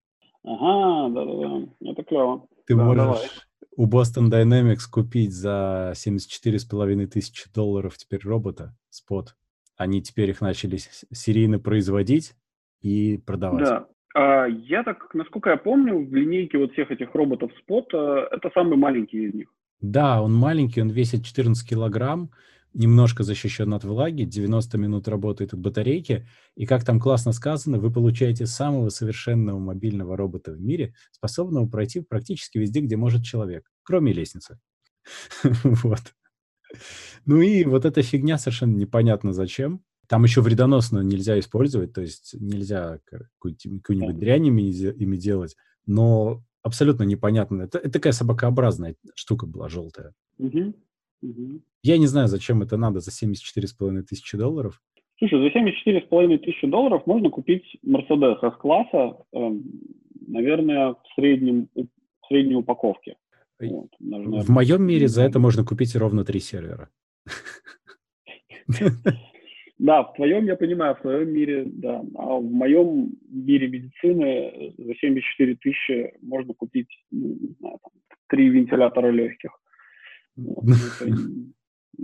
Ага, да-да-да, это клево. Ты да, можешь давай. У Boston Dynamics купить за семьдесят четыре с половиной тысячи долларов теперь робота Spot. Они теперь их начали серийно производить и продавать. Да. А, я так, насколько я помню, в линейке вот всех этих роботов Spot это самый маленький из них. Да, он маленький, он весит четырнадцать килограмм. Немножко защищен от влаги, девяносто минут работает от батарейки, и, как там классно сказано, вы получаете самого совершенного мобильного робота в мире, способного пройти практически везде, где может человек, кроме лестницы. Вот. Ну и вот эта фигня совершенно непонятно зачем. Там еще вредоносно нельзя использовать, то есть нельзя какую-нибудь дрянь ими делать, но абсолютно непонятно. Это такая собакообразная штука была, желтая. Я не знаю, зачем это надо за семьдесят четыре с половиной тысячи долларов. Слушай, за семьдесят четыре с половиной тысячи долларов можно купить Mercedes эс класса, э, наверное, в, среднем, в средней упаковке. Вот, наверное, в моем мире за это можно купить ровно три сервера. Да, в твоем, я понимаю, в твоем мире, да. А в моем мире медицины за семьдесят четыре тысячи можно купить, ну, не знаю, там, три вентилятора легких. Ну, это,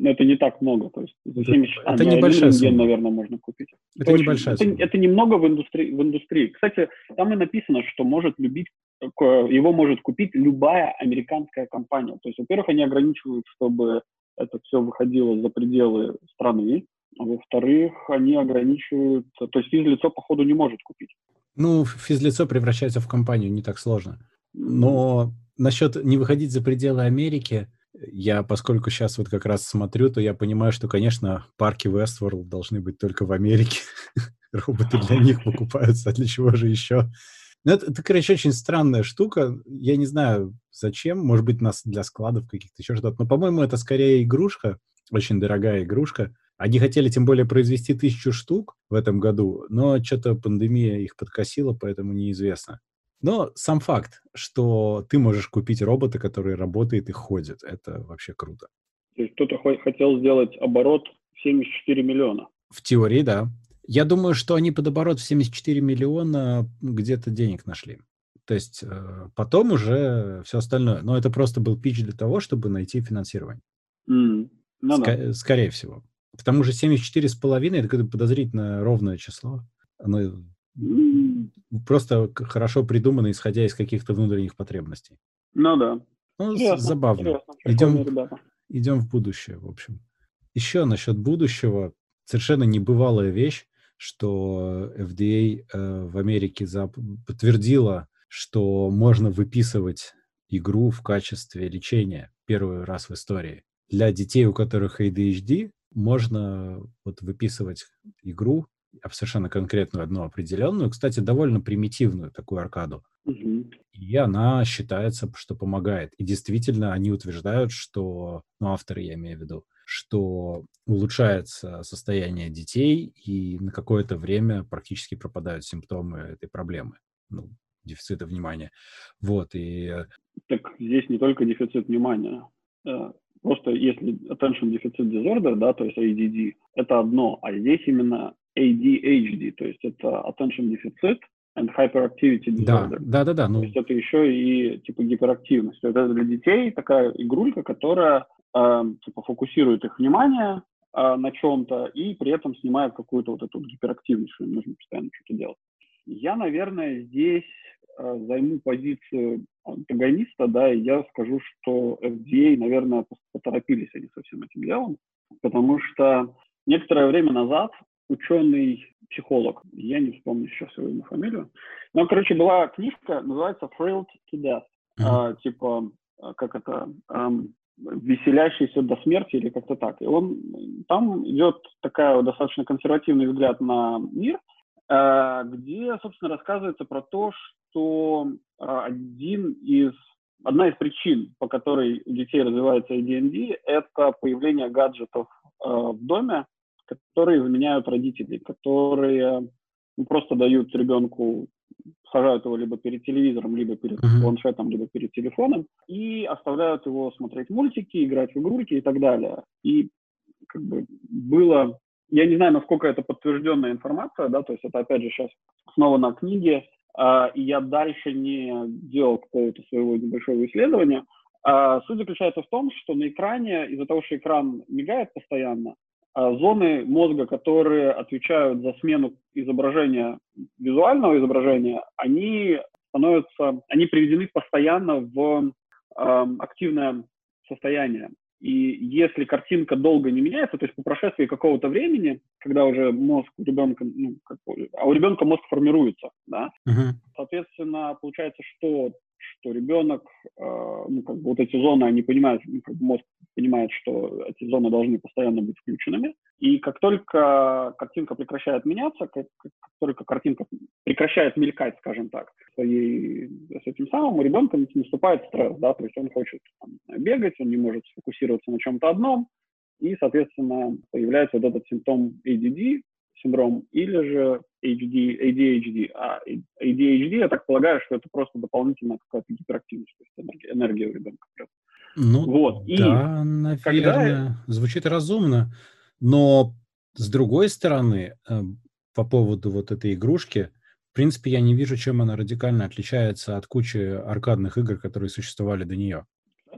это не так много, то есть за семьдесят это а, небольшая сумма. День, наверное, можно купить. Это, это небольшая очень, сумма. Это, это немного в индустрии, в индустрии. Кстати, там и написано, что может любить, его может купить любая американская компания. То есть, во-первых, они ограничивают, чтобы это все выходило за пределы страны. Во-вторых, они ограничивают, то есть физлицо, походу, не может купить. Ну, физлицо превращается в компанию, не так сложно. Но насчет не выходить за пределы Америки... Я, поскольку сейчас вот как раз смотрю, то я понимаю, что, конечно, парки Westworld должны быть только в Америке. Роботы для них покупаются, а для чего же еще? Ну, это, это, короче, очень странная штука. Я не знаю, зачем. Может быть, нас для складов каких-то еще что-то. Но, по-моему, это скорее игрушка, очень дорогая игрушка. Они хотели, тем более, произвести тысячу штук в этом году, но что-то пандемия их подкосила, поэтому неизвестно. Но сам факт, что ты можешь купить робота, который работает и ходит, это вообще круто. То есть кто-то хотел сделать оборот в семьдесят четыре миллиона? В теории, да. Я думаю, что они под оборот в семьдесят четыре миллиона где-то денег нашли. То есть потом уже все остальное. Но это просто был питч для того, чтобы найти финансирование. Mm. No, no. Ск- скорее всего. К тому же семьдесят четыре целых пять десятых это какое-то подозрительно ровное число. Оно mm. просто хорошо придумано, исходя из каких-то внутренних потребностей. No, да. Ну да. Ну, забавно. Интересно, идем, идем в будущее, в общем. Еще насчет будущего. Совершенно небывалая вещь, что эф ди эй э, в Америке зап- подтвердила, что можно выписывать игру в качестве лечения первый раз в истории. Для детей, у которых эй ди эйч ди, можно вот выписывать игру, совершенно конкретную, одну определенную, кстати, довольно примитивную такую аркаду. Mm-hmm. И она считается, что помогает. И действительно, они утверждают, что, ну, авторы, я имею в виду, что улучшается состояние детей, и на какое-то время практически пропадают симптомы этой проблемы. Ну, дефицита внимания. Вот, и... Так здесь не только дефицит внимания. Просто если attention deficit disorder, да, то есть эй ди ди, это одно, а здесь именно эй ди эйч ди, то есть это attention deficit and hyperactivity disorder. Да, да, да, да. Ну... То есть это еще и типа гиперактивность. Это для детей такая игрулька, которая э, типа фокусирует их внимание э, на чем-то и при этом снимает какую-то вот эту гиперактивность, что им нужно постоянно что-то делать. Я, наверное, здесь э, займу позицию антагониста, да, и я скажу, что эф ди эй, наверное, поторопились они со всем этим делом, потому что некоторое время назад ученый-психолог, я не вспомню сейчас его имя, фамилию, но, короче, была книжка, называется «Thrilled to Death», mm-hmm. э, типа, как это, э, «Веселящийся до смерти» или как-то так. И он, там идет такая достаточно консервативный взгляд на мир, э, где, собственно, рассказывается про то, что один из, одна из причин, по которой у детей развивается эй ди энд ди, это появление гаджетов э, в доме, которые заменяют родителей, которые ну, просто дают ребенку, сажают его либо перед телевизором, либо перед uh-huh. планшетом, либо перед телефоном, и оставляют его смотреть мультики, играть в игрульки и так далее. И как бы было, я не знаю, насколько это подтвержденная информация, да, то есть это опять же сейчас снова на книге, Uh, и я дальше не делал какого-то своего небольшого исследования. Uh, суть заключается в том, что на экране, из-за того, что экран мигает постоянно, uh, зоны мозга, которые отвечают за смену изображения, визуального изображения, они становятся, они приведены постоянно в uh, активное состояние. И если картинка долго не меняется, то есть по прошествии какого-то времени, когда уже мозг у ребенка, ну, как, а у ребенка мозг формируется, да, uh-huh. соответственно, получается, что, что ребенок, э, ну, как бы вот эти зоны, они понимают, ну, как бы мозг понимает, что эти зоны должны постоянно быть включенными, и как только картинка прекращает меняться, как, как только картинка прекращает мелькать, скажем так, своей, с этим самым у ребенка наступает стресс, да, то есть он хочет там бегать, он не может сфокусироваться на чем-то одном, и, соответственно, появляется вот этот симптом эй ди ди, синдром, или же эй ди эйч ди. А эй ди эйч ди, я так полагаю, что это просто дополнительная какая-то гиперактивность, то есть энергия у ребенка. Ну, вот. И да, наверное, когда... звучит разумно, но с другой стороны, по поводу вот этой игрушки, в принципе, я не вижу, чем она радикально отличается от кучи аркадных игр, которые существовали до нее.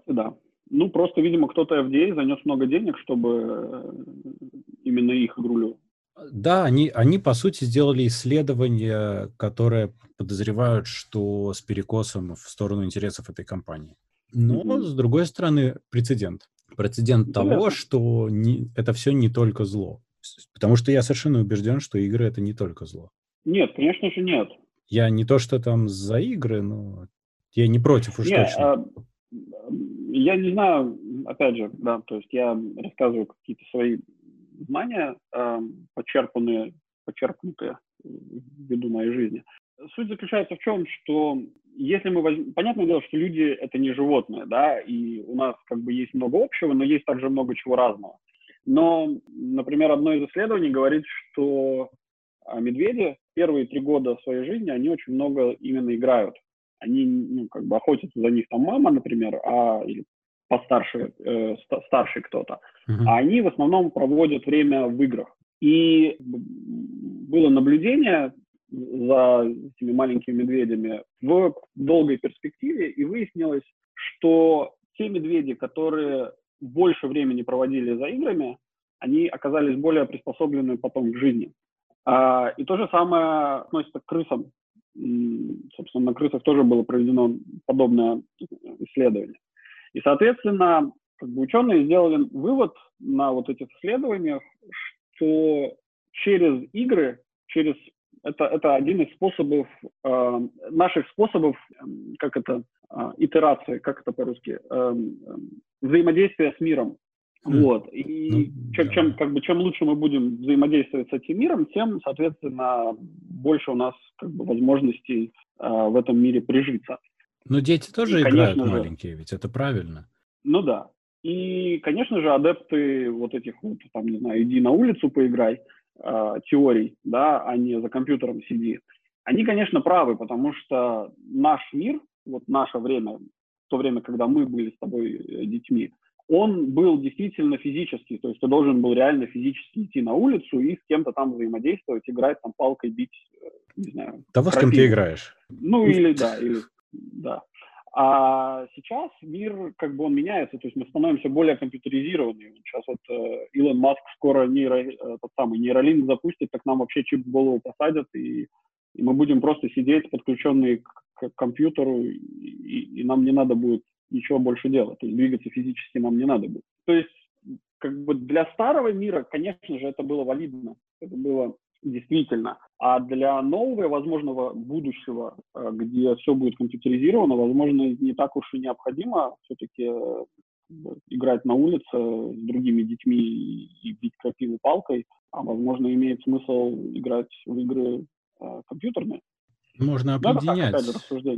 Да. Ну, просто, видимо, кто-то эф ди эй занес много денег, чтобы именно их игрулю. Да, они, они, по сути, сделали исследование, которое подозревают, что с перекосом в сторону интересов этой компании. Но, mm-hmm. с другой стороны, прецедент. Прецедент Интересно. Того, что не, это все не только зло. Потому что я совершенно убежден, что игры – это не только зло. Нет, конечно же, нет. Я не то, что там за игры, но я не против уж нет, точно. А... Я не знаю, опять же, да, то есть я рассказываю какие-то свои знания, э, почерпанные, почерпнутые ввиду моей жизни. Суть заключается в чем, что если мы возьмем... Понятное дело, что люди — это не животные, да, и у нас как бы есть много общего, но есть также много чего разного. Но, например, одно из исследований говорит, что медведи первые три года своей жизни, они очень много именно играют. Они, ну, как бы охотятся за них там мама, например, а, или постарше, э, ст- старше кто-то. Uh-huh. А они в основном проводят время в играх. И было наблюдение за этими маленькими медведями в долгой перспективе, и выяснилось, что те медведи, которые больше времени проводили за играми, они оказались более приспособлены потом к жизни. И то же самое относится к крысам. Собственно, на крысах тоже было проведено подобное исследование. И, соответственно, как бы ученые сделали вывод на вот этих исследованиях, что через игры, через это, это один из способов, э, наших способов, как это, э, итерации, как это по-русски, э, взаимодействия с миром. Вот. И ну, чем, да. чем, как бы, чем лучше мы будем взаимодействовать с этим миром, тем, соответственно, больше у нас как бы возможностей э, в этом мире прижиться. Но дети тоже и, играют конечно, маленькие, ведь это правильно. Ну да. И, конечно же, адепты вот этих вот, там, не знаю, иди на улицу поиграй, э, теорий, да, а не за компьютером сиди, они, конечно, правы, потому что наш мир, вот наше время, то время, когда мы были с тобой детьми, он был действительно физический, то есть ты должен был реально физически идти на улицу и с кем-то там взаимодействовать, играть, там, палкой бить, не знаю. Того, с кем ты играешь. Ну, или да, или да. А сейчас мир, как бы он меняется, то есть мы становимся более компьютеризированными. Сейчас вот э, Илон Маск скоро нейро, э, тот самый нейролинк запустит, так нам вообще чип в голову посадят, и, и мы будем просто сидеть подключенные к, к компьютеру, и, и, и нам не надо будет ничего больше делать, то есть двигаться физически нам не надо будет. То есть как бы для старого мира, конечно же, это было валидно, это было действительно. А для нового, возможного будущего, где все будет компьютеризировано, возможно, не так уж и необходимо все-таки играть на улице с другими детьми и бить крапиву палкой, а, возможно, имеет смысл играть в игры компьютерные. Можно объединять. Да,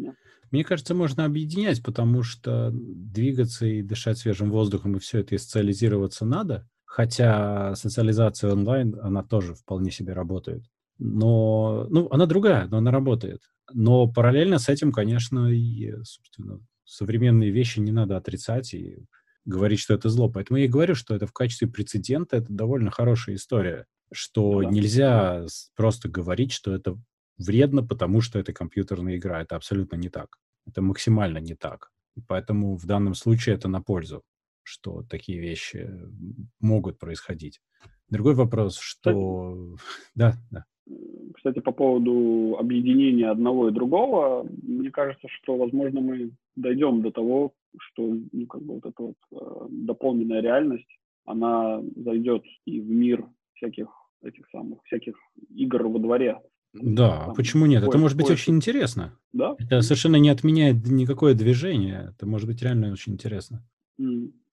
так, Мне кажется, можно объединять, потому что двигаться и дышать свежим воздухом, и все это, и социализироваться надо. Хотя социализация онлайн, она тоже вполне себе работает. Но, ну, она другая, но она работает. Но параллельно с этим, конечно, и, собственно, современные вещи не надо отрицать и говорить, что это зло. Поэтому я и говорю, что это в качестве прецедента, это довольно хорошая история, что да. нельзя просто говорить, что это вредно, потому что это компьютерная игра. Это абсолютно не так. Это максимально не так. И поэтому в данном случае это на пользу, что такие вещи могут происходить. Другой вопрос, что... Кстати, да, да. Кстати, по поводу объединения одного и другого, мне кажется, что, возможно, мы дойдем до того, что ну, как бы вот эта вот дополненная реальность, она зайдет и в мир всяких этих самых, всяких игр во дворе. Да, там, почему нет? Поиск, это может быть поиск. Очень интересно. Да? Это совершенно не отменяет никакое движение. Это может быть реально очень интересно.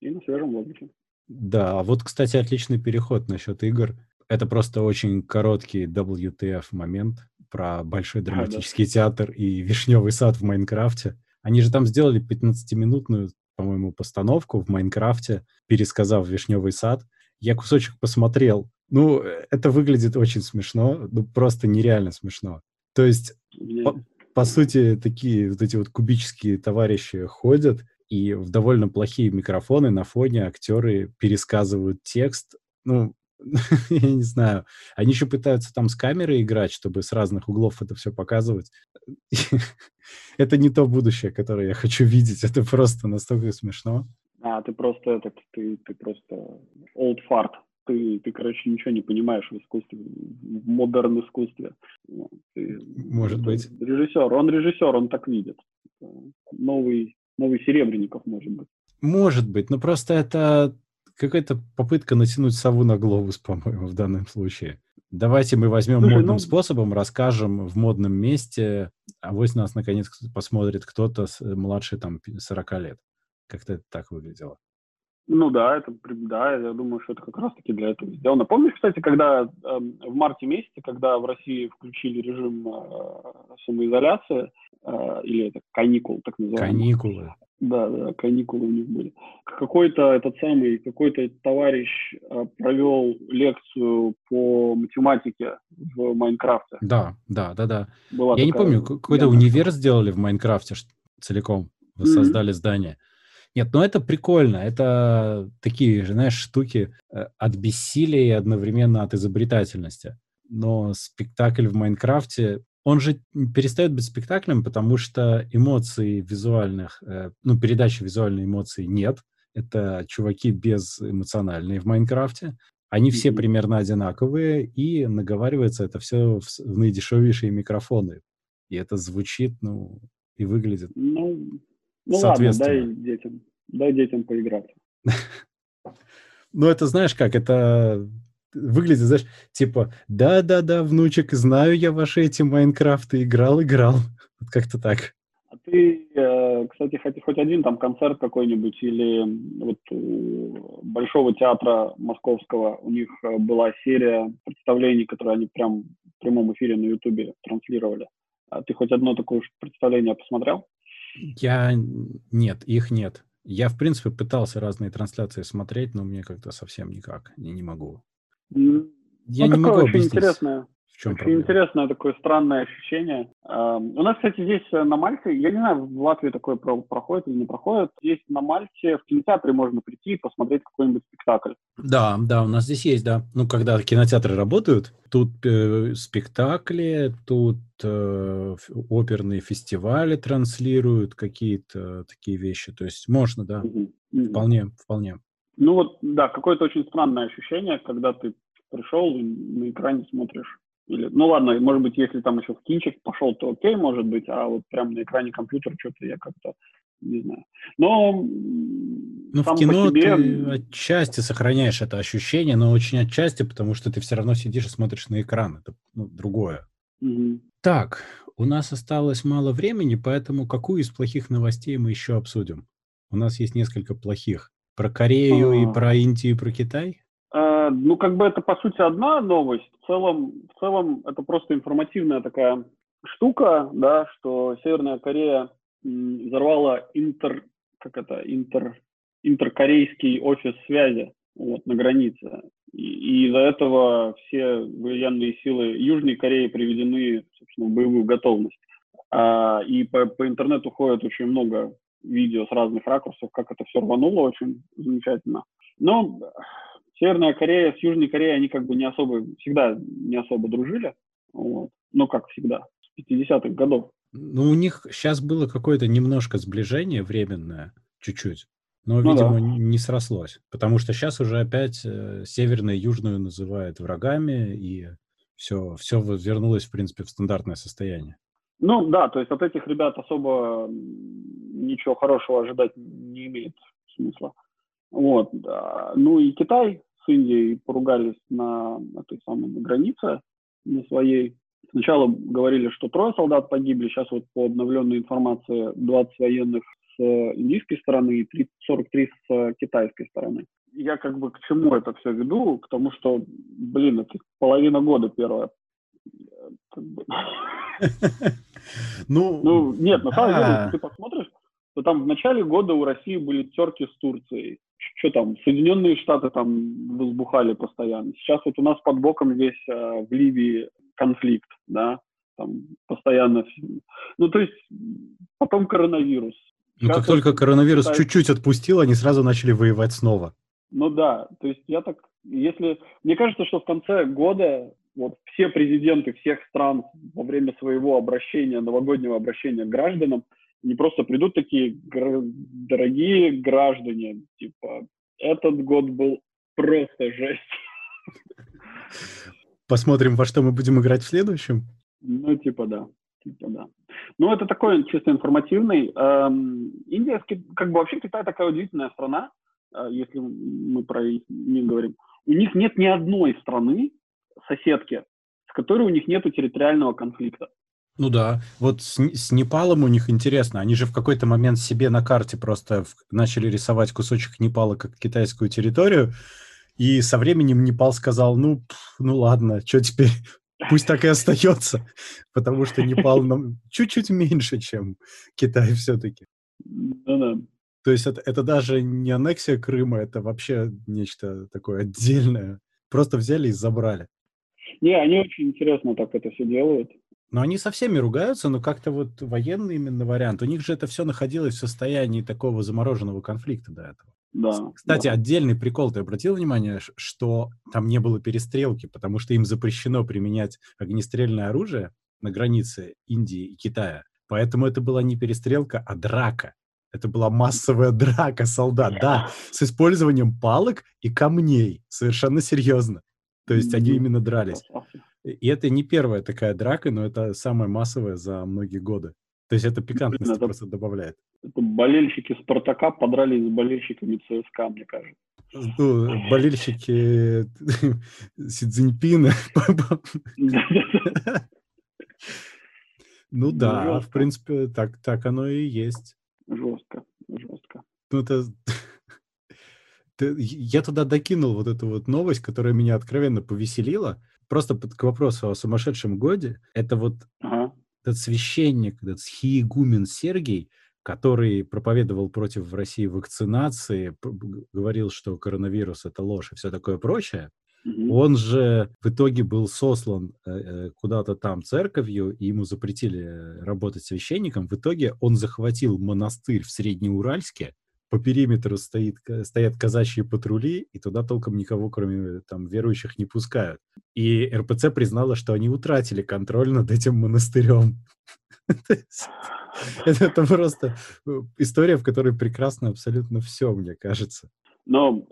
И на свежем воздухе. Да, а вот, кстати, отличный переход насчет игр. Это просто очень короткий дабл ю ти эф момент про Большой драматический а, да. театр и Вишневый сад в Майнкрафте. Они же там сделали пятнадцатиминутную, по-моему, постановку в Майнкрафте, пересказав Вишневый сад. Я кусочек посмотрел. Ну, это выглядит очень смешно, ну, просто нереально смешно. То есть, по, по сути, такие вот эти вот кубические товарищи ходят, и в довольно плохие микрофоны на фоне актеры пересказывают текст. Ну, я не знаю. Они еще пытаются там с камерой играть, чтобы с разных углов это все показывать. Это не то будущее, которое я хочу видеть. Это просто настолько смешно. А, ты просто этот, ты, ты просто old fart. Ты, ты, короче, ничего не понимаешь в искусстве, в модерном искусстве. Ты, может быть. Режиссер, он режиссер, он так видит. Новый, новый Серебренников, может быть. Может быть, но просто это какая-то попытка натянуть сову на глобус, по-моему, в данном случае. Давайте мы возьмем Слушай, модным ну... способом, расскажем в модном месте, авось нас, наконец, посмотрит кто-то младше там сорока лет. Как-то это так выглядело. Ну да, это да, я думаю, что это как раз-таки для этого сделано. Помнишь, кстати, когда э, в марте месяце, когда в России включили режим э, самоизоляции, э, или это каникул, так называемые. Каникулы. Да, да, каникулы у них были. Какой-то этот самый, какой-то товарищ э, провел лекцию по математике в Майнкрафте. Да, да, да, да. Была я такая, не помню, какой-то я универ так... сделали в Майнкрафте целиком, воссоздали mm-hmm. здание. Нет, ну это прикольно. Это такие, знаешь, штуки от бессилия и одновременно от изобретательности. Но спектакль в Майнкрафте он же перестает быть спектаклем, потому что эмоций визуальных, ну, передачи визуальной эмоции нет. Это чуваки безэмоциональные в Майнкрафте. Они все примерно одинаковые, и наговаривается это все в, в наидешевейшие микрофоны. И это звучит, ну, и выглядит ну, ну соответственно. Ну ладно, дай детям, дай детям поиграть. Ну это знаешь как, это выглядит, знаешь, типа, да-да-да, внучек, знаю я ваши эти Майнкрафты, играл-играл. Вот как-то так. А ты, кстати, хоть, хоть один там концерт какой-нибудь или вот у Большого театра московского, у них была серия представлений, которые они прям в прямом эфире на Ютубе транслировали. А ты хоть одно такое представление посмотрел? Я... Нет, их нет. Я, в принципе, пытался разные трансляции смотреть, но мне как-то совсем никак. Я не могу. Mm. Я ну, не могу объяснить. Интересное. Очень проблема? Интересное такое странное ощущение. У нас, кстати, здесь на Мальте, я не знаю, в Латвии такое проходит или не проходит, здесь на Мальте в кинотеатре можно прийти и посмотреть какой-нибудь спектакль. Да, да, у нас здесь есть, да. Ну, когда кинотеатры работают, тут э, спектакли, тут э, оперные фестивали транслируют, какие-то такие вещи. То есть можно, да, mm-hmm. Mm-hmm. вполне, вполне. Ну вот, да, какое-то очень странное ощущение, когда ты пришел и на экране смотришь. Или, ну ладно, может быть, если там еще в кинчик пошел, то окей, может быть, а вот прям на экране компьютера что-то я как-то не знаю. Но ну, в кино себе... ты отчасти сохраняешь это ощущение, но очень отчасти, потому что ты все равно сидишь и смотришь на экран. Это ну, другое. Угу. Так, у нас осталось мало времени, поэтому какую из плохих новостей мы еще обсудим? У нас есть несколько плохих. Про Корею А-а-а. и про Индию, и про Китай? Ну, как бы это, по сути, одна новость. В целом, в целом это просто информативная такая штука, да, что Северная Корея м, взорвала интер, как это, интер, интеркорейский офис связи вот, на границе. И, и из-за этого все военные силы Южной Кореи приведены, собственно, в боевую готовность. А, и по, по интернету ходит очень много видео с разных ракурсов, как это все рвануло, очень замечательно. Но... Северная Корея с Южной Кореей, они как бы не особо, всегда не особо дружили, вот. Ну, как всегда, с пятидесятых годов. Ну, у них сейчас было какое-то немножко сближение временное, чуть-чуть, но, ну, видимо, да. не срослось, потому что сейчас уже опять э, Северную и Южную называют врагами, и все, все вернулось, в принципе, в стандартное состояние. Ну, да, то есть от этих ребят особо ничего хорошего ожидать не имеет смысла. Вот, да. Ну, и Китай... с Индией поругались на, на той самой на границе на своей. Сначала говорили, что трое солдат погибли, сейчас вот по обновленной информации двадцать военных с индийской стороны и тридцать, сорок три с китайской стороны. Я как бы к чему это все веду? К тому, что, блин, это половина года первая. Ну, нет, на самом деле, если ты посмотришь, то там в начале года у России были терки с Турцией. Что там, Соединенные Штаты там возбухали постоянно. Сейчас вот у нас под боком здесь э, в Ливии конфликт, да, там постоянно... Ну, то есть потом коронавирус. Ну, как только коронавирус Китай... чуть-чуть отпустил, они сразу начали воевать снова. Ну да, то есть я так... если мне кажется, что в конце года вот все президенты всех стран во время своего обращения, новогоднего обращения к гражданам не просто придут такие, дорогие граждане, типа, этот год был просто жесть. Посмотрим, во что мы будем играть в следующем? Ну, типа, да. Типа, да. Ну, это такой чисто информативный. Эм, Индия, как бы вообще Китай такая удивительная страна, э, если мы про них говорим. У них нет ни одной страны, соседки, с которой у них нету территориального конфликта. Ну да, вот с, с Непалом у них интересно, они же в какой-то момент себе на карте просто в, начали рисовать кусочек Непала как китайскую территорию, и со временем Непал сказал, ну, пф, ну ладно, что теперь, пусть так и остается, потому что Непал нам чуть-чуть меньше, чем Китай все-таки. Да-да. То есть это, это даже не аннексия Крыма, это вообще нечто такое отдельное, просто взяли и забрали. Не, они очень интересно так это все делают. Но они со всеми ругаются, но как-то вот военный именно вариант. У них же это все находилось в состоянии такого замороженного конфликта до этого. Да, кстати, да. Отдельный прикол, ты обратил внимание, что там не было перестрелки, потому что им запрещено применять огнестрельное оружие, на границе Индии и Китая. Поэтому это была не перестрелка, а драка. Это была массовая драка солдат, да, с использованием палок и камней, совершенно серьезно. То есть они именно дрались. И это не первая такая драка, но это самая массовая за многие годы. То есть это пикантность это, просто добавляет. Это болельщики «Спартака» подрались с болельщиками «ЦСКА», мне кажется. Ну, болельщики Си Цзиньпина. Ну да, в принципе, так оно и есть. Жестко, жестко. Ну это... Я туда докинул вот эту вот новость, которая меня откровенно повеселила. Просто к вопросу о сумасшедшем годе. Это вот ага. этот священник, этот схиигумен Сергий, который проповедовал против в России вакцинации, говорил, что коронавирус – это ложь и все такое прочее. Угу. Он же в итоге был сослан куда-то там церковью, и ему запретили работать священником. В итоге он захватил монастырь в Среднеуральске. По периметру стоит, стоят казачьи патрули, и туда толком никого, кроме там, верующих, не пускают. И РПЦ признала, что они утратили контроль над этим монастырем. Это просто история, в которой прекрасно абсолютно все, мне кажется. Но,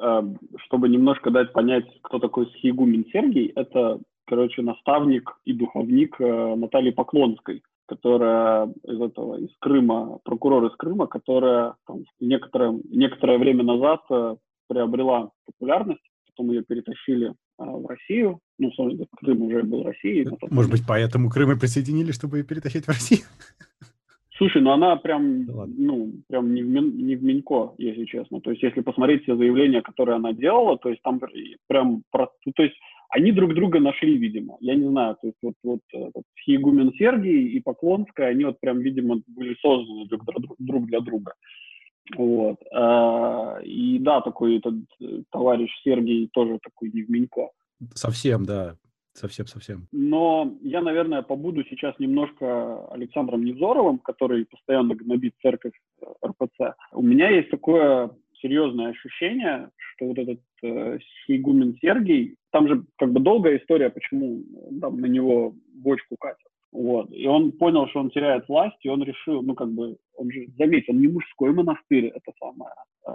чтобы немножко дать понять, кто такой схиигумен Сергий, это, короче, наставник и духовник Натальи Поклонской, которая из этого, из Крыма, прокурор из Крыма, которая там, некоторое, некоторое время назад э, приобрела популярность, потом ее перетащили э, в Россию. Ну, собственно, Крым уже был Россией. Потом... Может быть, поэтому Крым и присоединили, чтобы ее перетащить в Россию? Слушай, ну она прям, да ну, прям не в, мин, не в Минько, если честно. То есть, если посмотреть все заявления, которые она делала, то есть там прям... То есть, они друг друга нашли, видимо. Я не знаю, то есть вот, вот схиигумен Сергий и Поклонская, они вот прям, видимо, были созданы друг, друг для друга. Вот. И да, такой этот товарищ Сергий тоже такой невменько. Совсем, да. Совсем-совсем. Но я, наверное, побуду сейчас немножко Александром Невзоровым, который постоянно гнобит церковь РПЦ. У меня есть такое... серьезное ощущение, что вот этот э, схиигумен Сергий, там же как бы долгая история, почему там на него бочку катят. Вот. И он понял, что он теряет власть, и он решил, ну как бы, он же, заметь, он не мужской монастырь, это самое, э,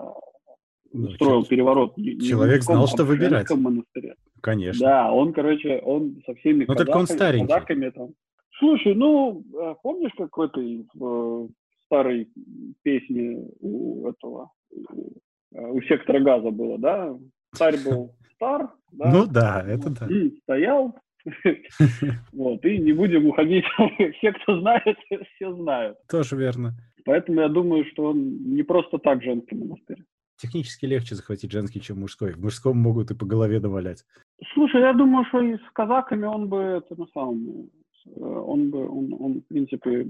ну, устроил переворот. Не, человек не мужском, знал, что выбирать. Монастыре. Конечно. Да, он, короче, он со всеми ну, казаками, казаками там. Слушай, ну, помнишь какой-то э, старой песни у этого... у сектора газа было, да? Царь был стар, да? Ну да, это да. И стоял, вот, и не будем уходить. Все, кто знает, все знают. Тоже верно. Поэтому я думаю, что он не просто так женский монастырь. Технически легче захватить женский, чем мужской. В мужском могут и по голове навалять. Слушай, я думаю, что и с казаками он бы, это на самом деле, он бы, он, он, в принципе,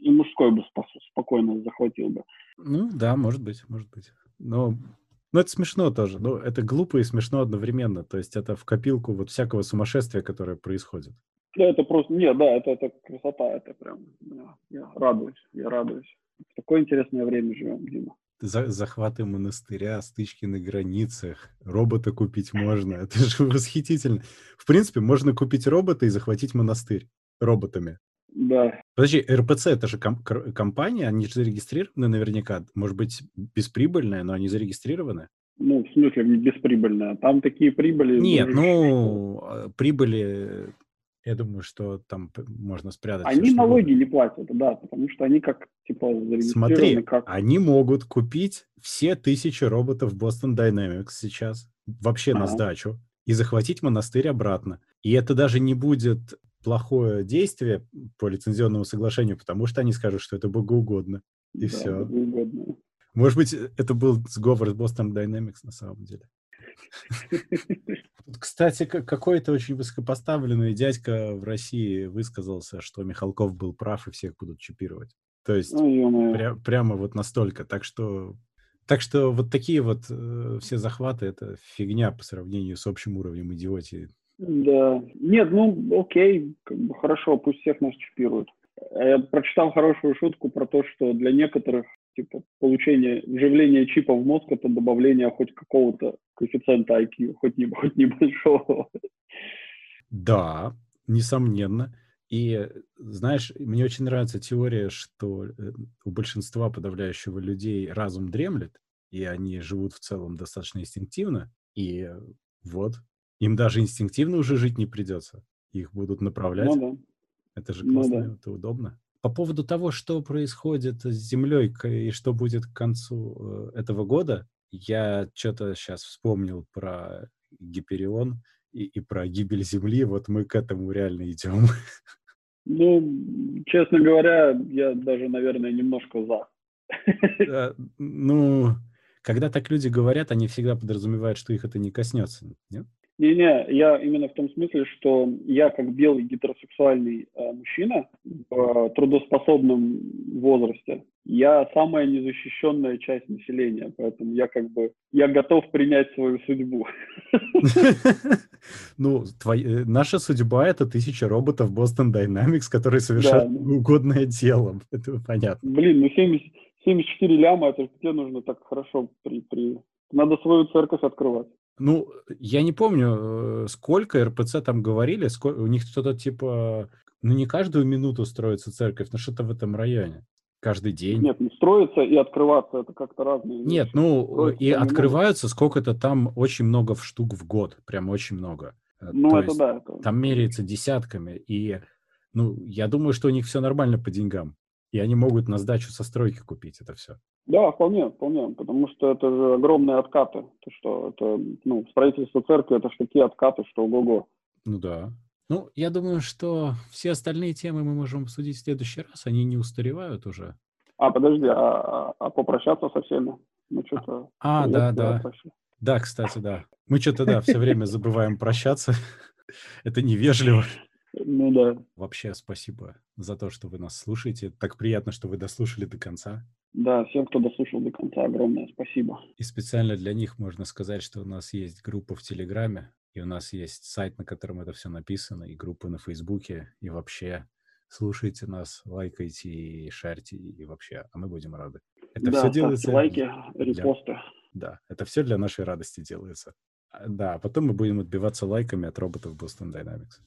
и мужской бы спокойно захватил бы. Ну, да, может быть, может быть. Но, но это смешно тоже. Ну, это глупо и смешно одновременно. То есть это в копилку вот всякого сумасшествия, которое происходит. Да, это просто... Нет, да, это, это красота. Это прям... Я, я радуюсь, я радуюсь. В такое интересное время живем, Дима. Захваты монастыря, стычки на границах, робота купить можно. Это же восхитительно. В принципе, можно купить робота и захватить монастырь роботами. Да. Подожди, РПЦ — это же комп- компания, они же зарегистрированы наверняка. Может быть, бесприбыльная, но они зарегистрированы? Ну, в смысле, не бесприбыльная. Там такие прибыли... Нет, ну, прибыли... Я думаю, что там можно спрятать. Они все, налоги не платят, да, потому что они как, типа, зарегистрированы. Смотри, как... они могут купить все тысячи роботов Boston Dynamics сейчас, вообще А-а-а. на сдачу, и захватить монастырь обратно. И это даже не будет плохое действие по лицензионному соглашению, потому что они скажут, что это богоугодно, и да, все. Богоугодно. Может быть, это был сговор с Boston Dynamics на самом деле. Кстати, какой-то очень высокопоставленный дядька в России высказался, что Михалков был прав и всех будут чипировать. То есть ну, пря- прямо вот настолько. Так что, так что вот такие вот э, все захваты — это фигня по сравнению с общим уровнем идиотии. Да. Нет, ну окей, как бы хорошо, пусть всех нас чипируют. Я прочитал хорошую шутку про то, что для некоторых типа получение, вживление чипа в мозг — это добавление хоть какого-то коэффициента ай кью, хоть, не, хоть небольшого. Да, несомненно. И, знаешь, мне очень нравится теория, что у большинства подавляющего людей разум дремлет, и они живут в целом достаточно инстинктивно, и вот, им даже инстинктивно уже жить не придется. Их будут направлять. Ну, да. Это же классно, ну, да. Это удобно. По поводу того, что происходит с Землей и что будет к концу этого года, я что-то сейчас вспомнил про Гиперион и, и про гибель Земли. Вот мы к этому реально идем. Ну, честно говоря, я даже, наверное, немножко за. Ну, когда так люди говорят, они всегда подразумевают, что их это не коснется, нет? Не-не, я именно в том смысле, что я как белый гетеросексуальный э, мужчина в э, трудоспособном возрасте, я самая незащищенная часть населения, поэтому я как бы, я готов принять свою судьбу. Ну, наша судьба — это тысяча роботов Boston Dynamics, которые совершают угодное дело, это понятно. Блин, ну семьдесят четыре ляма, это же тебе нужно так хорошо при... Надо свою церковь открывать. Ну, я не помню, сколько РПЦ там говорили, сколько, у них что-то типа, ну не каждую минуту строится церковь, но что-то в этом районе, каждый день. Нет, ну строится и открываться, это как-то разные вещи. Нет, ну строится, и открываются сколько-то там, очень много штук в год, прям очень много. Ну, То это есть, да. Это... Там меряется десятками, и ну я думаю, что у них все нормально по деньгам. И они могут на сдачу со стройки купить это все. Да, вполне, вполне, потому что это же огромные откаты. То, что это, ну, строительство церкви — это же такие откаты, что ого-го. Ну да. Ну, я думаю, что все остальные темы мы можем обсудить в следующий раз. Они не устаревают уже. А, подожди, а, а попрощаться со всеми? Мы что-то... А, да, да. Да, кстати, да. Мы что-то, да, все время забываем прощаться. Это невежливо. Ну да. Вообще спасибо за то, что вы нас слушаете. Так приятно, что вы дослушали до конца. Да, всем, кто дослушал до конца, огромное спасибо. И специально для них можно сказать, что у нас есть группа в Телеграме, и у нас есть сайт, на котором это все написано, и группа на Фейсбуке, и вообще слушайте нас, лайкайте и шарьте, и вообще, а мы будем рады. Это да, все делается... лайки, репосты. Для... Да, это все для нашей радости делается. Да, потом мы будем отбиваться лайками от роботов Boston Dynamics.